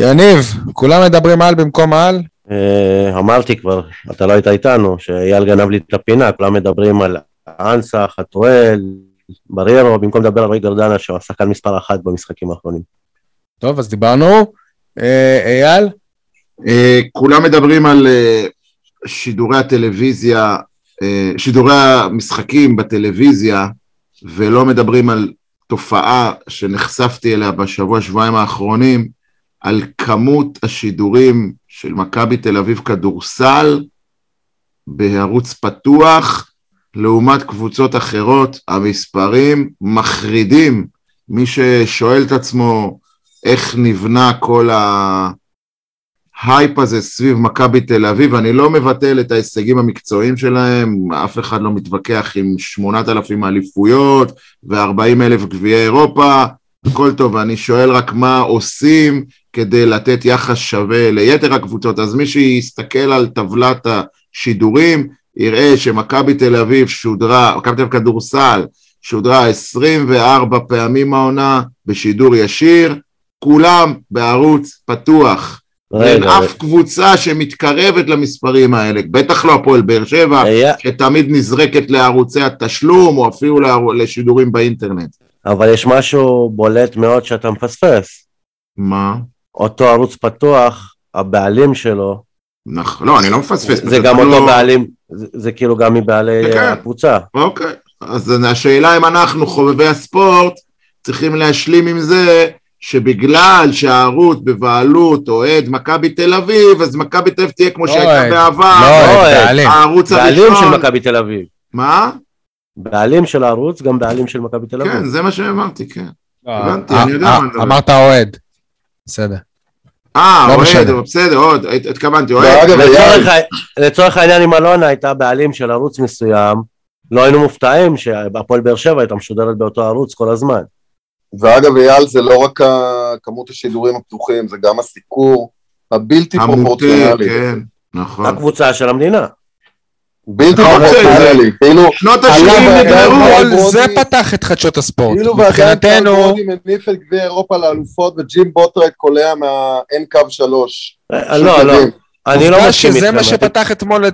יניב, כולם מדברים על במקום על? אמרתי כבר, אתה לא היית איתנו, שאייל גנב לי את הפינה, כולם מדברים על אנסה, חתואל, בריירו, במקום לדבר על רוי גורדנה, שהוא השחקן מספר 1 במשחקים האחרונים. טוב, אז דיברנו. אייל? כולם מדברים על שידורי הטלוויזיה, שידורי המשחקים בטלוויזיה, ולא מדברים על תופעה שנחשפתי אליה בשבוע, שבועיים האחרונים, על כמות השידורים של מכבי תל אביב כדורסל בערוץ פתוח, לעומת קבוצות אחרות, המספרים מחרידים. מי ששואל את עצמו איך נבנה כל ההייפ הזה סביב מכבי תל אביב, אני לא מבטל את ההישגים המקצועיים שלהם, אף אחד לא מתווכח עם 8,000 אליפויות ו40,000 גביעי אירופה, הכל טוב, אני שואל רק מה עושים כדי לתת יחס שווה ליתר הקבוצות. אז מי שיסתכל על טבלת השידורים, יראה שמכבי תל אביב שודרה, מכבי תל אביב כדורסל, שודרה 24 פעמים העונה בשידור ישיר, כולם בערוץ פתוח. אין אף קבוצה שמתקרבת למספרים האלה, בטח לא הפועל באר שבע, שתמיד נזרקת לערוצי התשלום, או אפילו לשידורים באינטרנט. אבל יש משהו בולט מאוד שאתה מפספס. מה? אותו ערוץ פתוח, הבעלים שלו. נכון, לא, אני לא מפספס. זה גם אותו בעלים, זה כאילו גם מבעלי הקבוצה. אוקיי, אז השאלה אם אנחנו, חובבי הספורט, צריכים להשלים עם זה, שבגלל שהערוץ בבעלות אוהד מכבי תל אביב, אז מכבי תל אביב תהיה כמו שהייתה בעבר. לא, הערוץ הראשון. בעלים של מכבי תל אביב. מה? בעלים של הערוץ, גם בעלים של מכבי תל אביב. כן, זה מה שאמרתי, כן. הבנתי, אני יודע מה אני אומר. אמרת אוהד. בסדר. אוהד, בסדר, עוד, התכוונתי, אוהד. לצורך העניין עם אלונה הייתה בעלים של ערוץ מסוים, לא היינו מופתעים שהפועל באר שבע הייתה משודרת באותו ערוץ כל הזמן. ואגב, אייל, זה לא רק כמות השידורים הפתוחים, זה גם הסיקור הבלתי פרופורציונלי. כן, נכון. הקבוצה של המדינה. בלתי פרופורציונלי, כאילו שנות ה-70 נדברו, זה פתח את חדשות הספורט, מבחינתנו מניף את גביע אירופה לאלופות וג'ים בוטרייט קולע מהאין קו 3. לא, אני לא מסכים איתך. זה מה שפתח אתמול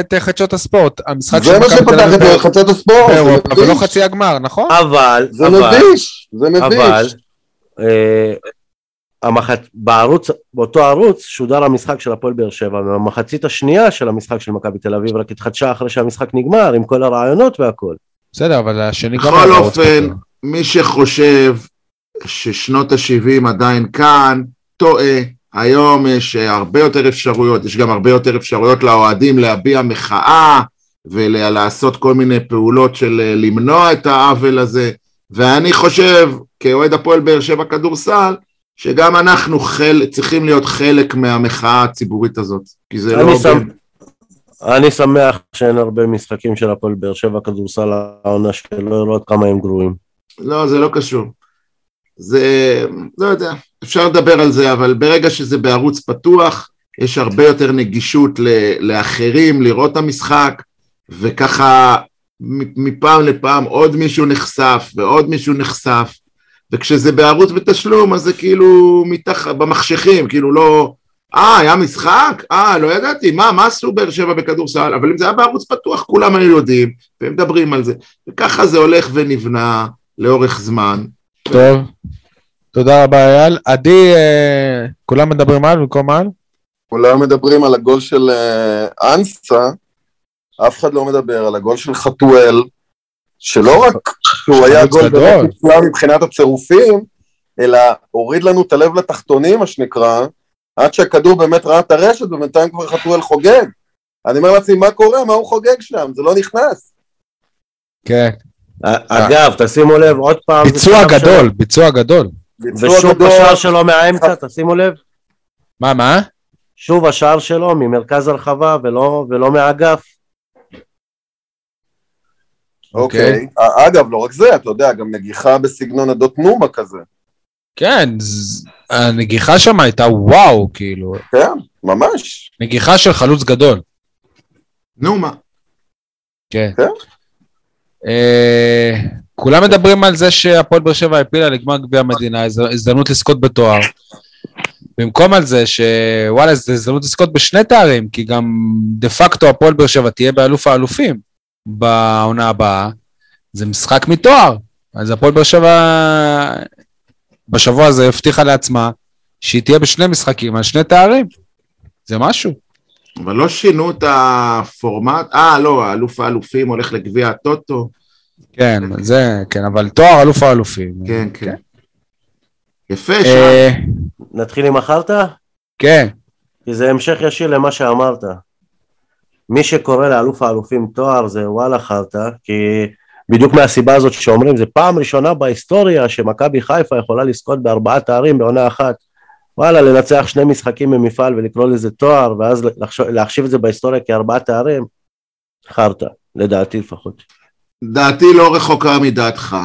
את חדשות הספורט, זה מה שפתח את חדשות הספורט, אבל לא חצי הגמר, נכון? אבל, זה מביש. בערוץ, באותו ערוץ שודר המשחק של הפועל באר שבע, והמחצית השנייה של המשחק של מכבי תל אביב רק התחדשה אחרי שהמשחק נגמר, עם כל הרעיונות והכל. בסדר, אבל השני גם... בכל אופן, מי שחושב ששנות ה-70 עדיין כאן, טועה. היום יש הרבה יותר אפשרויות, יש גם הרבה יותר אפשרויות לאוהדים להביע מחאה, ולעשות כל מיני פעולות של למנוע את העוול הזה, ואני חושב, כאוהד הפועל באר שבע כדורסל, שגם אנחנו צריכים להיות חלק מהמחאה הציבורית הזאת, כי זה לא... אני שמח שאין הרבה משחקים של הפועל באר שבע כדורסל העונה שלא לראות כמה הם גרועים. לא, זה לא קשור. זה, לא יודע, אפשר לדבר על זה, אבל ברגע שזה בערוץ פתוח, יש הרבה יותר נגישות לאחרים, לראות המשחק, וככה מפעם לפעם עוד מישהו נחשף, ועוד מישהו נחשף, וכשזה בערוץ בתשלום, אז זה כאילו במחשכים, כאילו לא, היה משחק? לא ידעתי, מה עשו באר שבע בכדורסל? אבל אם זה היה בערוץ פתוח, כולם היו יודעים, והם מדברים על זה. וככה זה הולך ונבנה לאורך זמן. טוב, תודה רבה אייל. עדי, כולם מדברים על מקום על? כולם מדברים על הגול של אנסה, אף אחד לא מדבר על הגול של חתואל, שלא רק שהוא היה גול בנפלא מבחינת הצירופים, אלא הוריד לנו את הלב לתחתונים, מה שנקרא, עד שהכדור באמת ראה את הרשת, ובינתיים כבר חתואל חוגג. אני אומר לעצמי, מה קורה? מה הוא חוגג שם? זה לא נכנס. כן. אגב, תשימו לב, עוד פעם... ביצוע גדול. ושוב השער שלו מהאמצע, תשימו לב. מה? שוב השער שלו ממרכז הרחבה, ולא מהאגף. אוקיי. אגב, לא רק זה, אתה יודע, גם נגיחה בסגנון הדות נומה כזה. כן, הנגיחה שם הייתה וואו, כאילו. כן, ממש. נגיחה של חלוץ גדול. נומה. כן. כולם מדברים על זה שהפועל באר שבע הפילה לגמר גביע המדינה, הזדמנות לזכות בתואר. במקום על זה שוואלה, זה הזדמנות לזכות בשני תארים, כי גם דה פקטו הפועל באר שבע תהיה באלוף האלופים בעונה הבאה. זה משחק מתואר. אז הפועל באר שבע... בשבוע הזה הבטיחה לעצמה שהיא תהיה בשני משחקים, על שני תארים. זה משהו. אבל לא שינו את הפורמט. לא, אלוף האלופים הולך לגביע הטוטו. כן, זה, כן, אבל תואר אלוף האלופים. כן, כן. יפה, שם. נתחיל עם אחרת? כן. כי זה המשך ישיר למה שאמרת. מי שקורא לאלוף האלופים תואר זה וואלה אחרת, כי... בדיוק מהסיבה הזאת שאומרים, זה פעם ראשונה בהיסטוריה שמכבי חיפה יכולה לזכות ב4 תארים בעונה אחת. וואלה, לנצח 2 משחקים במפעל ולקרוא לזה תואר, ואז להחשיב את זה בהיסטוריה כ4 תארים, חרטה, לדעתי לפחות. דעתי לא רחוקה מדעתך,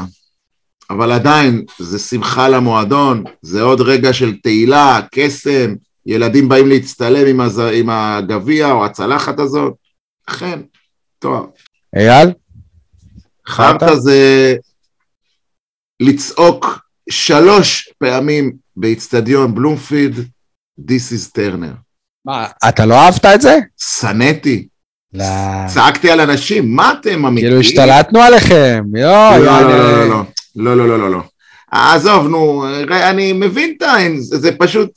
אבל עדיין זה שמחה למועדון, זה עוד רגע של תהילה, קסם, ילדים באים להצטלם עם הגביע או הצלחת הזאת, אכן, תואר. אייל? חרטה זה לצעוק 3 פעמים באצטדיון בלומפילד, This is Turner. מה, אתה לא אהבת את זה? שנאתי. צעקתי על אנשים, מה אתם אמיתיים? כאילו השתלטנו עליכם, יואו. לא. עזוב, נו, אני מבין טעים, זה פשוט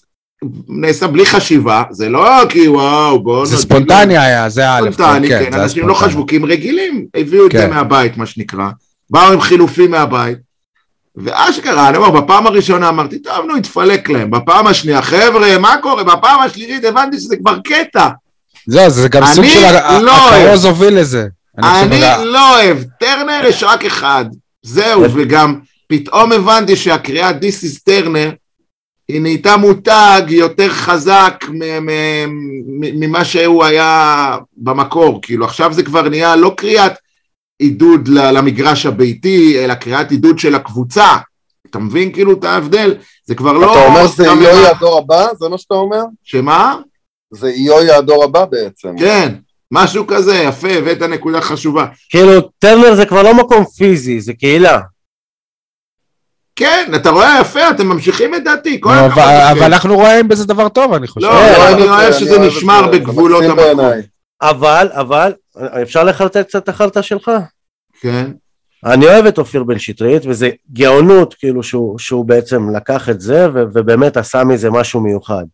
נעשה בלי חשיבה, זה לא כי וואו, בואו... זה ספונטני היה, זה א', כן, אנשים לא חשבוקים רגילים, הביאו את זה מהבית, מה שנקרא, באו עם חילופים מהבית, ואשכרה, אני אומר, בפעם הראשונה אמרתי, טוב, נו, התפלק להם, בפעם השנייה, חבר'ה, מה קורה? בפעם השלישית הבנתי שזה כבר קטע. זהו, זה גם סוג של הקרוז הוביל לזה. אני לא אוהב, טרנר יש רק אחד, זהו, וגם פתאום הבנתי שהקריאה This is Turner, היא נהייתה מותג יותר חזק ממה שהוא היה במקור, כאילו עכשיו זה כבר נהיה לא קריאת עידוד למגרש הביתי, אלא קריאת עידוד של הקבוצה, אתה מבין כאילו את ההבדל, זה כבר לא... אתה אומר זה יהיה הדור הבא, זה מה שאתה אומר? שמה? זה יהיה הדור הבא בעצם. כן, משהו כזה, יפה, הבאת נקודה חשובה. כאילו טרנר זה כבר לא מקום פיזי, זה קהילה. כן, אתה רואה יפה, אתם ממשיכים את דעתי. אבל אנחנו רואים בזה דבר טוב, אני חושב. לא, אני רואה שזה נשמר בגבולות המקום. אבל, אפשר לחרטט קצת החרטה שלך? כן. אני אוהב את אופיר בן שטרית, וזה גאונות, כאילו שהוא בעצם לקח את זה, ובאמת עשה מזה משהו מיוחד.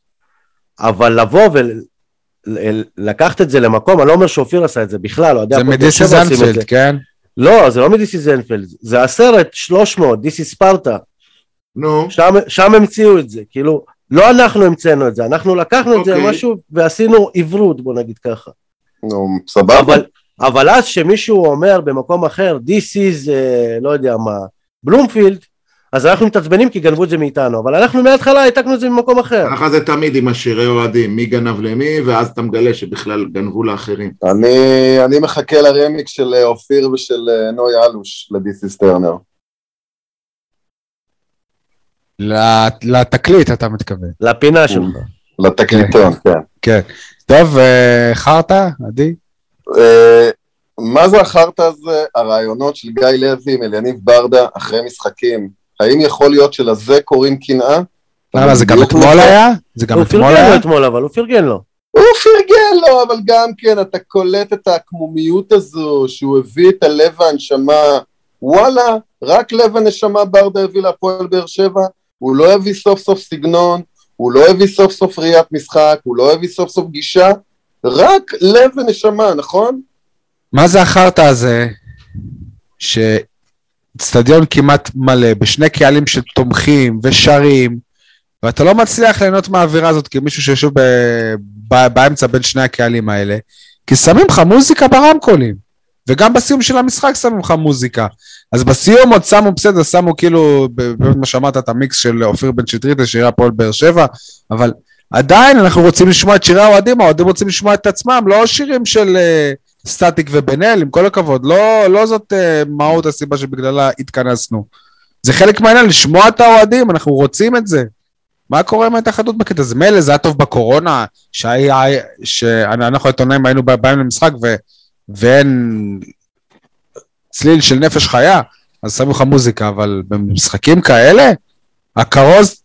אבל לבוא ולקחת את זה למקום, אני לא אומר שאופיר עשה את זה בכלל, זה מדיסי זנפלד, כן? לא, זה לא מדיסי זנפלד, זה הסרט 300, דיסי ספרטה. נו. שם המציאו את זה, כאילו, לא אנחנו המצאנו את זה, אנחנו לקחנו את זה משהו ועשינו עברות, בוא נגיד ככה. נו, סבבה. אבל אז שמישהו אומר במקום אחר, דיסי זה, לא יודע מה, בלומפילד, אז אנחנו מתעצבנים כי גנבו את זה מאיתנו, אבל אנחנו מההתחלה התקנו את זה במקום אחר. ככה זה תמיד עם השירי אוהדים, מי גנב למי, ואז אתה מגלה שבכלל גנבו לאחרים. אני מחכה לרמיק של אופיר ושל נוי אלוש, לדיסיס טרנר. לתקליט אתה מתכוון. לפינה שלך. לתקליטון, כן. כן. טוב, חרטה, עדי? מה זה החרטה הזה? הרעיונות של גיא לוי, אליניב ברדה, אחרי משחקים. האם יכול להיות שלזה קוראים קנאה? למה, זה גם אתמול היה? הוא פרגן לו אתמול, אבל הוא פרגן לו. הוא פרגן לו, אבל גם כן, אתה קולט את העקמומיות הזו, שהוא הביא את הלב והנשמה, וואלה, רק לב הנשמה ברדה הביא להפועל באר שבע, הוא לא הביא סוף סוף סגנון, הוא לא הביא סוף סוף ראיית משחק, הוא לא הביא סוף סוף גישה, רק לב ונשמה, נכון? מה זה החרת הזה, שסטדיון כמעט מלא, בשני קהלים שתומכים ושרים, ואתה לא מצליח ליהנות מהאווירה הזאת, כי מישהו שיושב באמצע בין שני הקהלים האלה, כי שמים לך מוזיקה ברמקולים, וגם בסיום של המשחק שמים לך מוזיקה, אז בסיום עוד שמו בסדר, שמו כאילו, במה שמעת את המיקס של אופיר בן שטרית, לשירי הפועל באר שבע, אבל עדיין אנחנו רוצים לשמוע את שירי האוהדים, האוהדים רוצים לשמוע את עצמם, לא שירים של סטטיק ובן-אל, עם כל הכבוד, לא זאת מהות הסיבה שבגללה התכנסנו. זה חלק מהעניין, לשמוע את האוהדים, אנחנו רוצים את זה. מה קורה עם ההתאחדות בקטע? זה מילא, זה היה טוב בקורונה, שאנחנו העיתונאים היינו באים למשחק, ואין צליל של נפש חיה, אז שמו לך מוזיקה, אבל במשחקים כאלה, הקרוז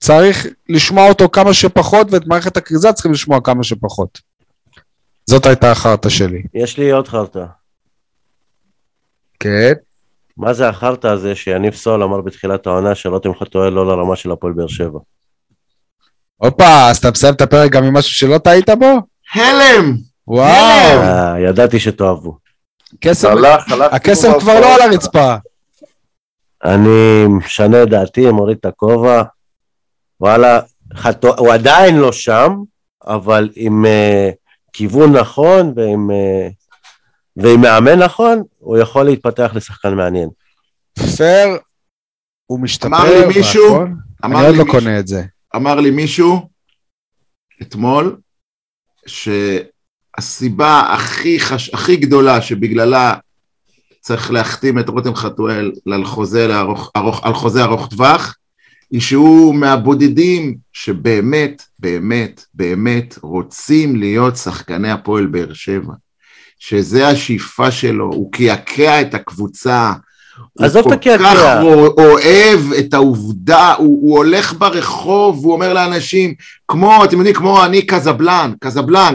צריך לשמוע אותו כמה שפחות, ואת מערכת הקריזה צריכים לשמוע כמה שפחות. זאת הייתה החרטה שלי. יש לי עוד חרטה. כן. מה זה החרטה הזה שיניב סול אמר בתחילת העונה, שרותם חתואל לא לרמה של הפועל באר שבע? הופה, אז אתה מסיים את הפרק גם עם משהו שלא טעית בו? הלם! וואו! ידעתי שתאהבו. הכסף כבר לא על הרצפה. אני משנה דעתי, מוריד את הכובע, וואלה, הוא עדיין לא שם, אבל עם כיוון נכון, ועם מאמן נכון, הוא יכול להתפתח לשחקן מעניין. בסדר, הוא משתפר. אמר לי מישהו, אתמול, שהסיבה הכי גדולה שבגללה, צריך להחתים את רותם חתואל על חוזה ארוך טווח, היא שהוא מהבודדים שבאמת, באמת, באמת רוצים להיות שחקני הפועל באר שבע, שזה השאיפה שלו, הוא קעקע את הקבוצה, הוא כל כך אוהב את העובדה, הוא הולך ברחוב, הוא אומר לאנשים, כמו, אתם יודעים, כמו אני קזבלן,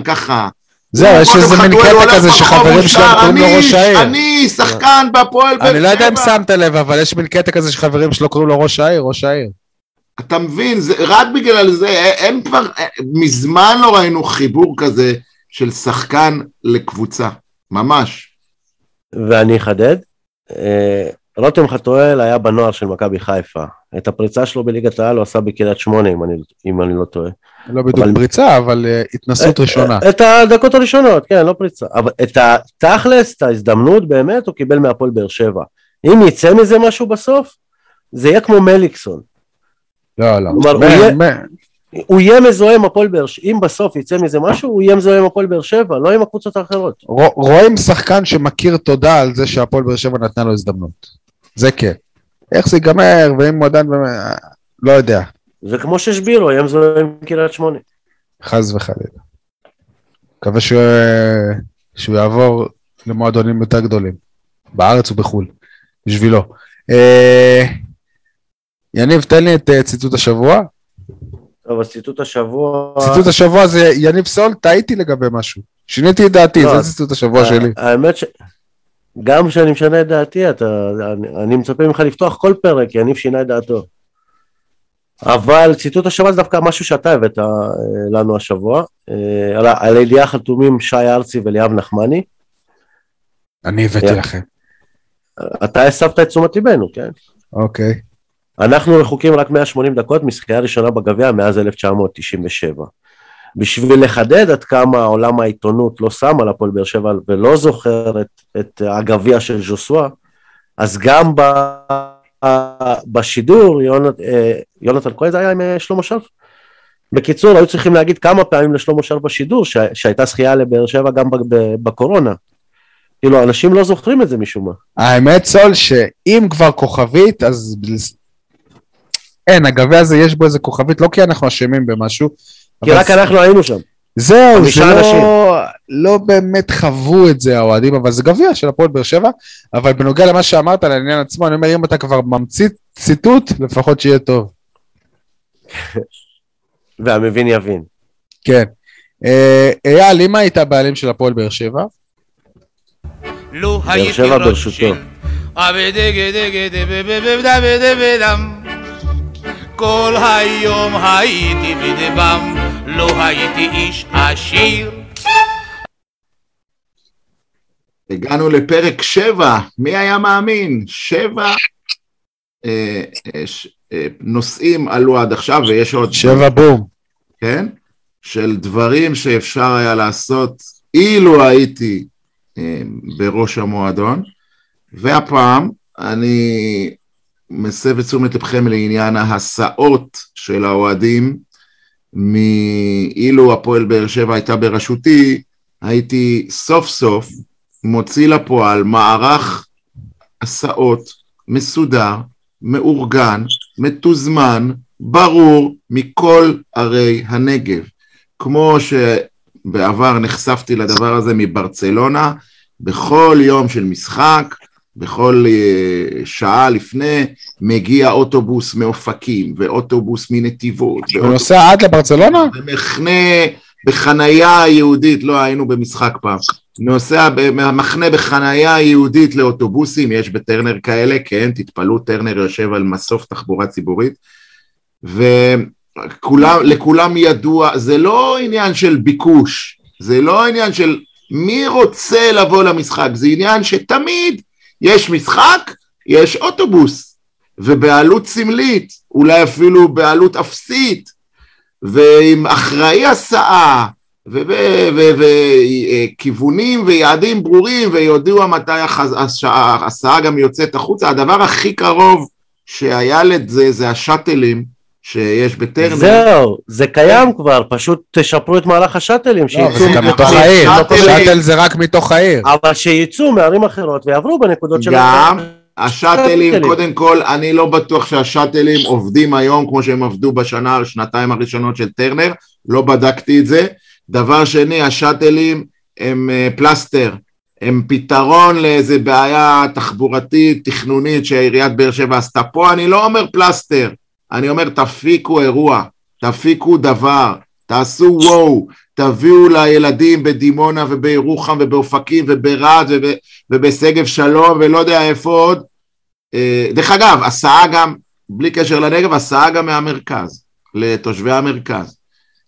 ככה, זהו, יש איזה מין קטע כזה שחברים שלהם קוראים לו ראש העיר. אני שחקן בפועל באר שבע. אני לא יודע אם שמת לב, אבל יש מין קטע כזה שחברים שלו קוראים לו ראש העיר. אתה מבין, רק בגלל זה, אין כבר, מזמן לא ראינו חיבור כזה של שחקן לקבוצה, ממש. ואני אחדד, רותם חתואל היה בנוער של מכבי חיפה. את הפריצה שלו בליגת העל הוא עשה בקריית שמונה, אם אני לא טועה. לא בדיוק פריצה, אבל התנסות ראשונה. את הדקות הראשונות, כן, לא פריצה. אבל את התכלס, את ההזדמנות באמת, הוא קיבל מהפועל באר שבע. אם יצא מזה משהו בסוף, זה יהיה כמו מליקסון. לא. הוא יהיה מזוהה עם הפועל באר שבע. אם בסוף יצא מזה משהו, הוא יהיה מזוהה עם הפועל באר שבע, לא עם הקבוצות האחרות. רואים שחקן שמכיר תודה על זה שהפועל באר שבע נתנה לו הזדמנות. זה כן. איך זה ייגמר, ואם מועדן, לא יודע. זה כמו ששבירו, היום זה לא עם קריית שמונה. חז וחלילה. מקווה שהוא יעבור למועדונים יותר גדולים, בארץ ובחול, בשבילו. יניב, תן לי את ציטוט השבוע. טוב, אז ציטוט השבוע... ציטוט השבוע זה יניב סול, טעיתי לגבי משהו. שיניתי את דעתי, זה ציטוט השבוע שלי. האמת ש... גם כשאני משנה את דעתי, אני מצפה ממך לפתוח כל פרק, יניב שינה את דעתו. אבל ציטוט השבוע זה דווקא משהו שאתה הבאת לנו השבוע, על הידיעה חתומים שי ארצי וליאב נחמני. אני הבאתי לכם. אתה הסבת את תשומת ליבנו, כן? אוקיי. אנחנו רחוקים רק 180 דקות משחייה ראשונה בגביע מאז 1997. בשביל לחדד עד כמה עולם העיתונות לא שם על הפועל באר שבע ולא זוכר את הגביע של ז'וסווה, אז גם בשידור יונתן כהן היה עם שלמה שרף. בקיצור, היו צריכים להגיד כמה פעמים לשלמה שרף בשידור שהייתה שחייה לבאר שבע גם בקורונה. כאילו, אנשים לא זוכרים את זה משום מה. האמת סול, שאם כבר כוכבית, אז אין, הגביע הזה יש בו איזה כוכבית, לא כי אנחנו אשמים במשהו, כי רק אנחנו היינו שם. זהו, לא באמת חוו את זה האוהדים, אבל זה גביע של הפועל באר שבע, אבל בנוגע למה שאמרת על העניין עצמו, אני אומר, אם אתה כבר ממציא ציטוט, לפחות שיהיה טוב. והמבין יבין. כן. אייל, אם היית הבעלים של הפועל באר שבע? באר שבע ברשותו. כל היום הייתי בדבם, לא הייתי איש עשיר. הגענו לפרק 7, מי היה מאמין? 7 נושאים עלו עד עכשיו, ויש עוד 7 בום. כן? של דברים שאפשר היה לעשות אילו הייתי בראש המועדון, והפעם אני מסב את תשומת לבכם לעניין ההסעות של האוהדים, מאילו הפועל באר שבע הייתה בראשותי, הייתי סוף סוף מוציא לפועל מערך הסעות מסודר, מאורגן, מתוזמן, ברור, מכל ערי הנגב. כמו שבעבר נחשפתי לדבר הזה מברצלונה, בכל יום של משחק, בכל שעה לפני, מגיע אוטובוס מאופקים, ואוטובוס מנתיבות. ונוסע עד לברצלונה? במחנה, בחנייה היהודית, לא היינו במשחק פעם. נוסע במחנה בחנייה יהודית לאוטובוסים, יש בטרנר כאלה, כן, תתפלו, טרנר יושב על מסוף תחבורה ציבורית, ולכולם ידוע, זה לא עניין של ביקוש, זה לא עניין של מי רוצה לבוא למשחק, זה עניין שתמיד יש משחק, יש אוטובוס, ובעלות סמלית, אולי אפילו בעלות אפסית, ועם אחראי הסעה, וכיוונים ויעדים ברורים, ויודעו מתי השעה גם יוצאת החוצה. הדבר הכי קרוב שהילד זה השאטלים שיש בטרנר. זהו, זה קיים כבר, פשוט תשפרו את מהלך השאטלים. זה גם מתוך העיר, השאטל זה רק מתוך העיר. אבל שיצאו מערים אחרות ויעברו בנקודות של... גם השאטלים, קודם כל, אני לא בטוח שהשאטלים עובדים היום כמו שהם עבדו בשנה, שנתיים הראשונות של טרנר, לא בדקתי את זה. דבר שני, השאטלים הם פלסטר, הם פתרון לאיזה בעיה תחבורתית, תכנונית שהעיריית באר שבע עשתה פה. אני לא אומר פלסטר, אני אומר תפיקו אירוע, תפיקו דבר, תעשו וואו, תביאו לילדים בדימונה ובירוחם ובאופקים וברעד ובשגב שלום ולא יודע איפה עוד. דרך אגב, הסעה גם, בלי קשר לנגב, הסעה גם מהמרכז, לתושבי המרכז.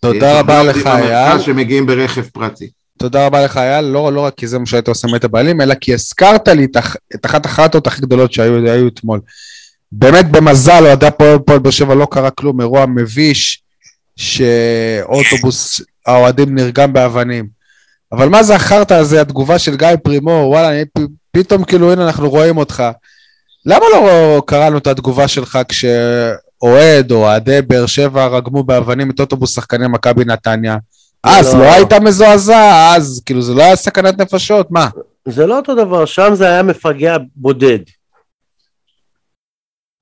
תודה רבה לך, אייל. שמגיעים ברכב פרטי. תודה רבה לך, אייל. לא רק כי זה מה שהיית עושה את הבעלים, אלא כי הזכרת לי את אחת החרטות הכי גדולות שהיו אתמול. באמת במזל, לא יודע, פה באר שבע לא קרה כלום, אירוע מביש שאוטובוס האוהדים נרגם באבנים. אבל מה זה החרטה הזה, התגובה של גיא פרימור, וואלה, פתאום כאילו, הנה אנחנו רואים אותך. למה לא קראנו את התגובה שלך אוהד או עדי באר שבע רגמו באבנים את אוטובוס שחקנים מכבי נתניה? אז לא הייתה מזועזע, אז כאילו זה לא היה סכנת נפשות, מה? זה לא אותו דבר, שם זה היה מפגע בודד.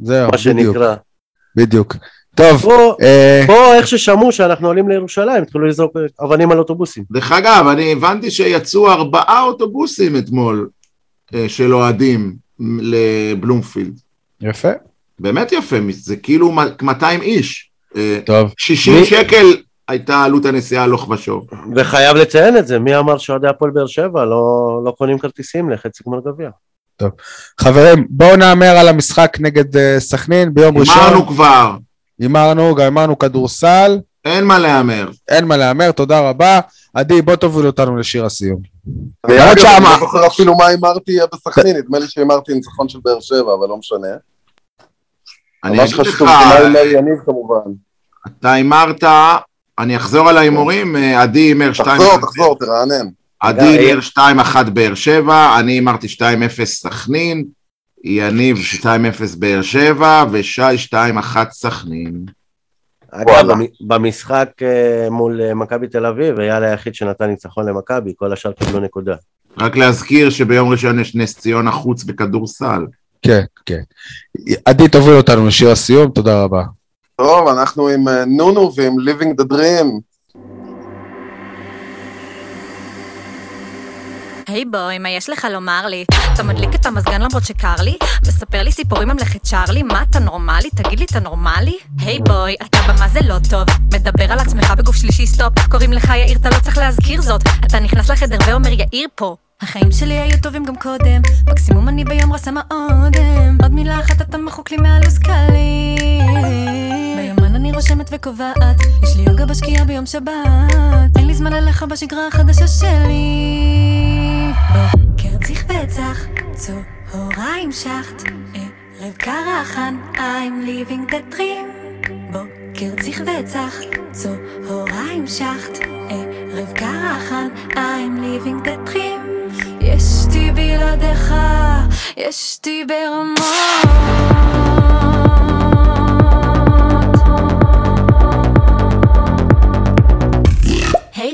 זהו, מה שנקרא. בדיוק. טוב. פה איך ששמעו שאנחנו עולים לירושלים, התחילו לזרוק אבנים על אוטובוסים. דרך אגב, אני הבנתי שיצאו 4 אוטובוסים אתמול של אוהדים לבלומפילד. יפה. באמת יפה, זה כאילו 200 איש. טוב. 60 שקל הייתה עלות הנסיעה הלוך ושוב. וחייב לציין את זה, מי אמר שעדי הפועל באר שבע לא קונים כרטיסים לחצי גמר גביע. טוב. חברים, בואו נאמר על המשחק נגד סכנין ביום ראשון. אמרנו כבר. אמרנו כדורסל. אין מה לאמר. תודה רבה. עדי, בוא תוביל אותנו לשיר הסיום. אני לא זוכר אפילו מה אמרתי בסכנין, נדמה לי שאמרתי ניצחון של באר שבע, אבל לא משנה. אני אגיד לך, אתה אמרת, אני אחזור על ההימורים, עדי אמר 2-1, תחזור, תרענן. עדי אמר 2-1 באר שבע, אני אמרתי 2-0 סכנין, יניב 2-0 באר שבע, ושי 2-1 סכנין. אגב, במשחק מול מכבי תל אביב, היה היחיד שנתן ניצחון למכבי, כל השאר קיבלו נקודה. רק להזכיר שביום ראשון יש נס ציון החוץ בכדורסל. כן, כן. עדי, תוביל אותנו לשיר הסיום, תודה רבה. טוב, אנחנו עם נונו ועם Living the Dream. היי בוי, מה יש לך לומר לי? אתה מדליק את המזגן למרות שקר לי? מספר לי סיפורים ממלכת שרלי? מה, אתה נורמלי? תגיד לי, אתה נורמלי? היי בוי, אתה במה זה לא טוב? מדבר על עצמך בגוף שלישי, סטופ. קוראים לך יאיר, אתה לא צריך להזכיר זאת. אתה נכנס לחדר ואומר יאיר פה. החיים שלי היו טובים גם קודם, מקסימום אני ביום רסמה עודם. עוד מילה אחת אתה מחוק לי מעל וסקלים. ביומן אני רושמת וקובעת, יש לי יוגה בשקיעה ביום שבת. אין לי זמן עליך בשגרה החדשה שלי. בוא, קרציך וצח, צהריים שחט, ערב קרחן, I'm living the dream. בוא, קרציך וצח, צהריים שחט, ערב קרחן, I'm living the dream. ישתי בלעדיך, ישתי ברמות.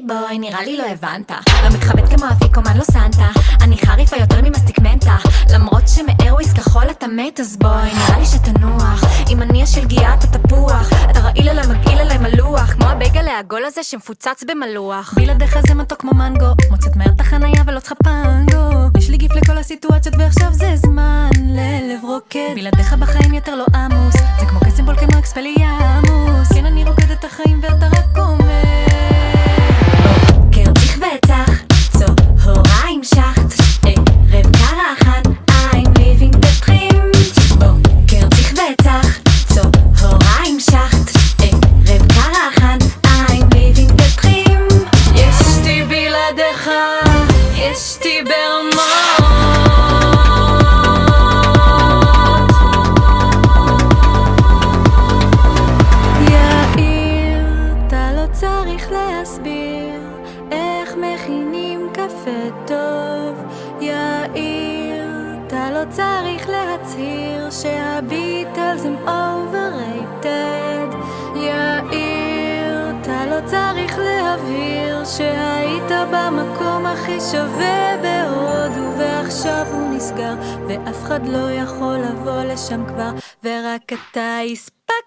בואי, נראה לי לא הבנת, לא מתחבט כמו אפיקומן, לא סנטה. אני חריפה יותר ממסטיק מנטה, למרות שמאירוויס כחול אתה מת. אז בואי, נראה לי שתנוח עם הניע של גיאה אתה תפוח. אתה רעיל עליי, מגעיל עליי מלוח, כמו הבגל העגול הזה שמפוצץ במלוח. בלעדיך זה מתוק כמו מנגו, מוצאת מהר את החנייה ולא צריכה פנגו. יש לי גיף לכל הסיטואציות ועכשיו זה זמן ללב רוקד. בלעדיך בחיים יותר לא עמוס, זה כמו קסימבול כמו אקספליאמוס. כן, אני רוקד את החיים ואתה רק עומד. וצח, צהריים שחט, ערב קרחן, I'm living the dream. בוקר צריך וצח, צהריים שחט, ערב קרחן, I'm living the dream. ישתי בלעדיך, ישתי ברמות. יאיר, אתה לא צריך להסביר מכינים קפה טוב. יאיר, אתה לא צריך להצהיר שהביטלס הם overrated. יאיר, אתה לא צריך להבהיר שהיית במקום הכי שווה בהודו ועכשיו הוא נסגר ואף אחד לא יכול לבוא לשם כבר ורק אתה הספקת.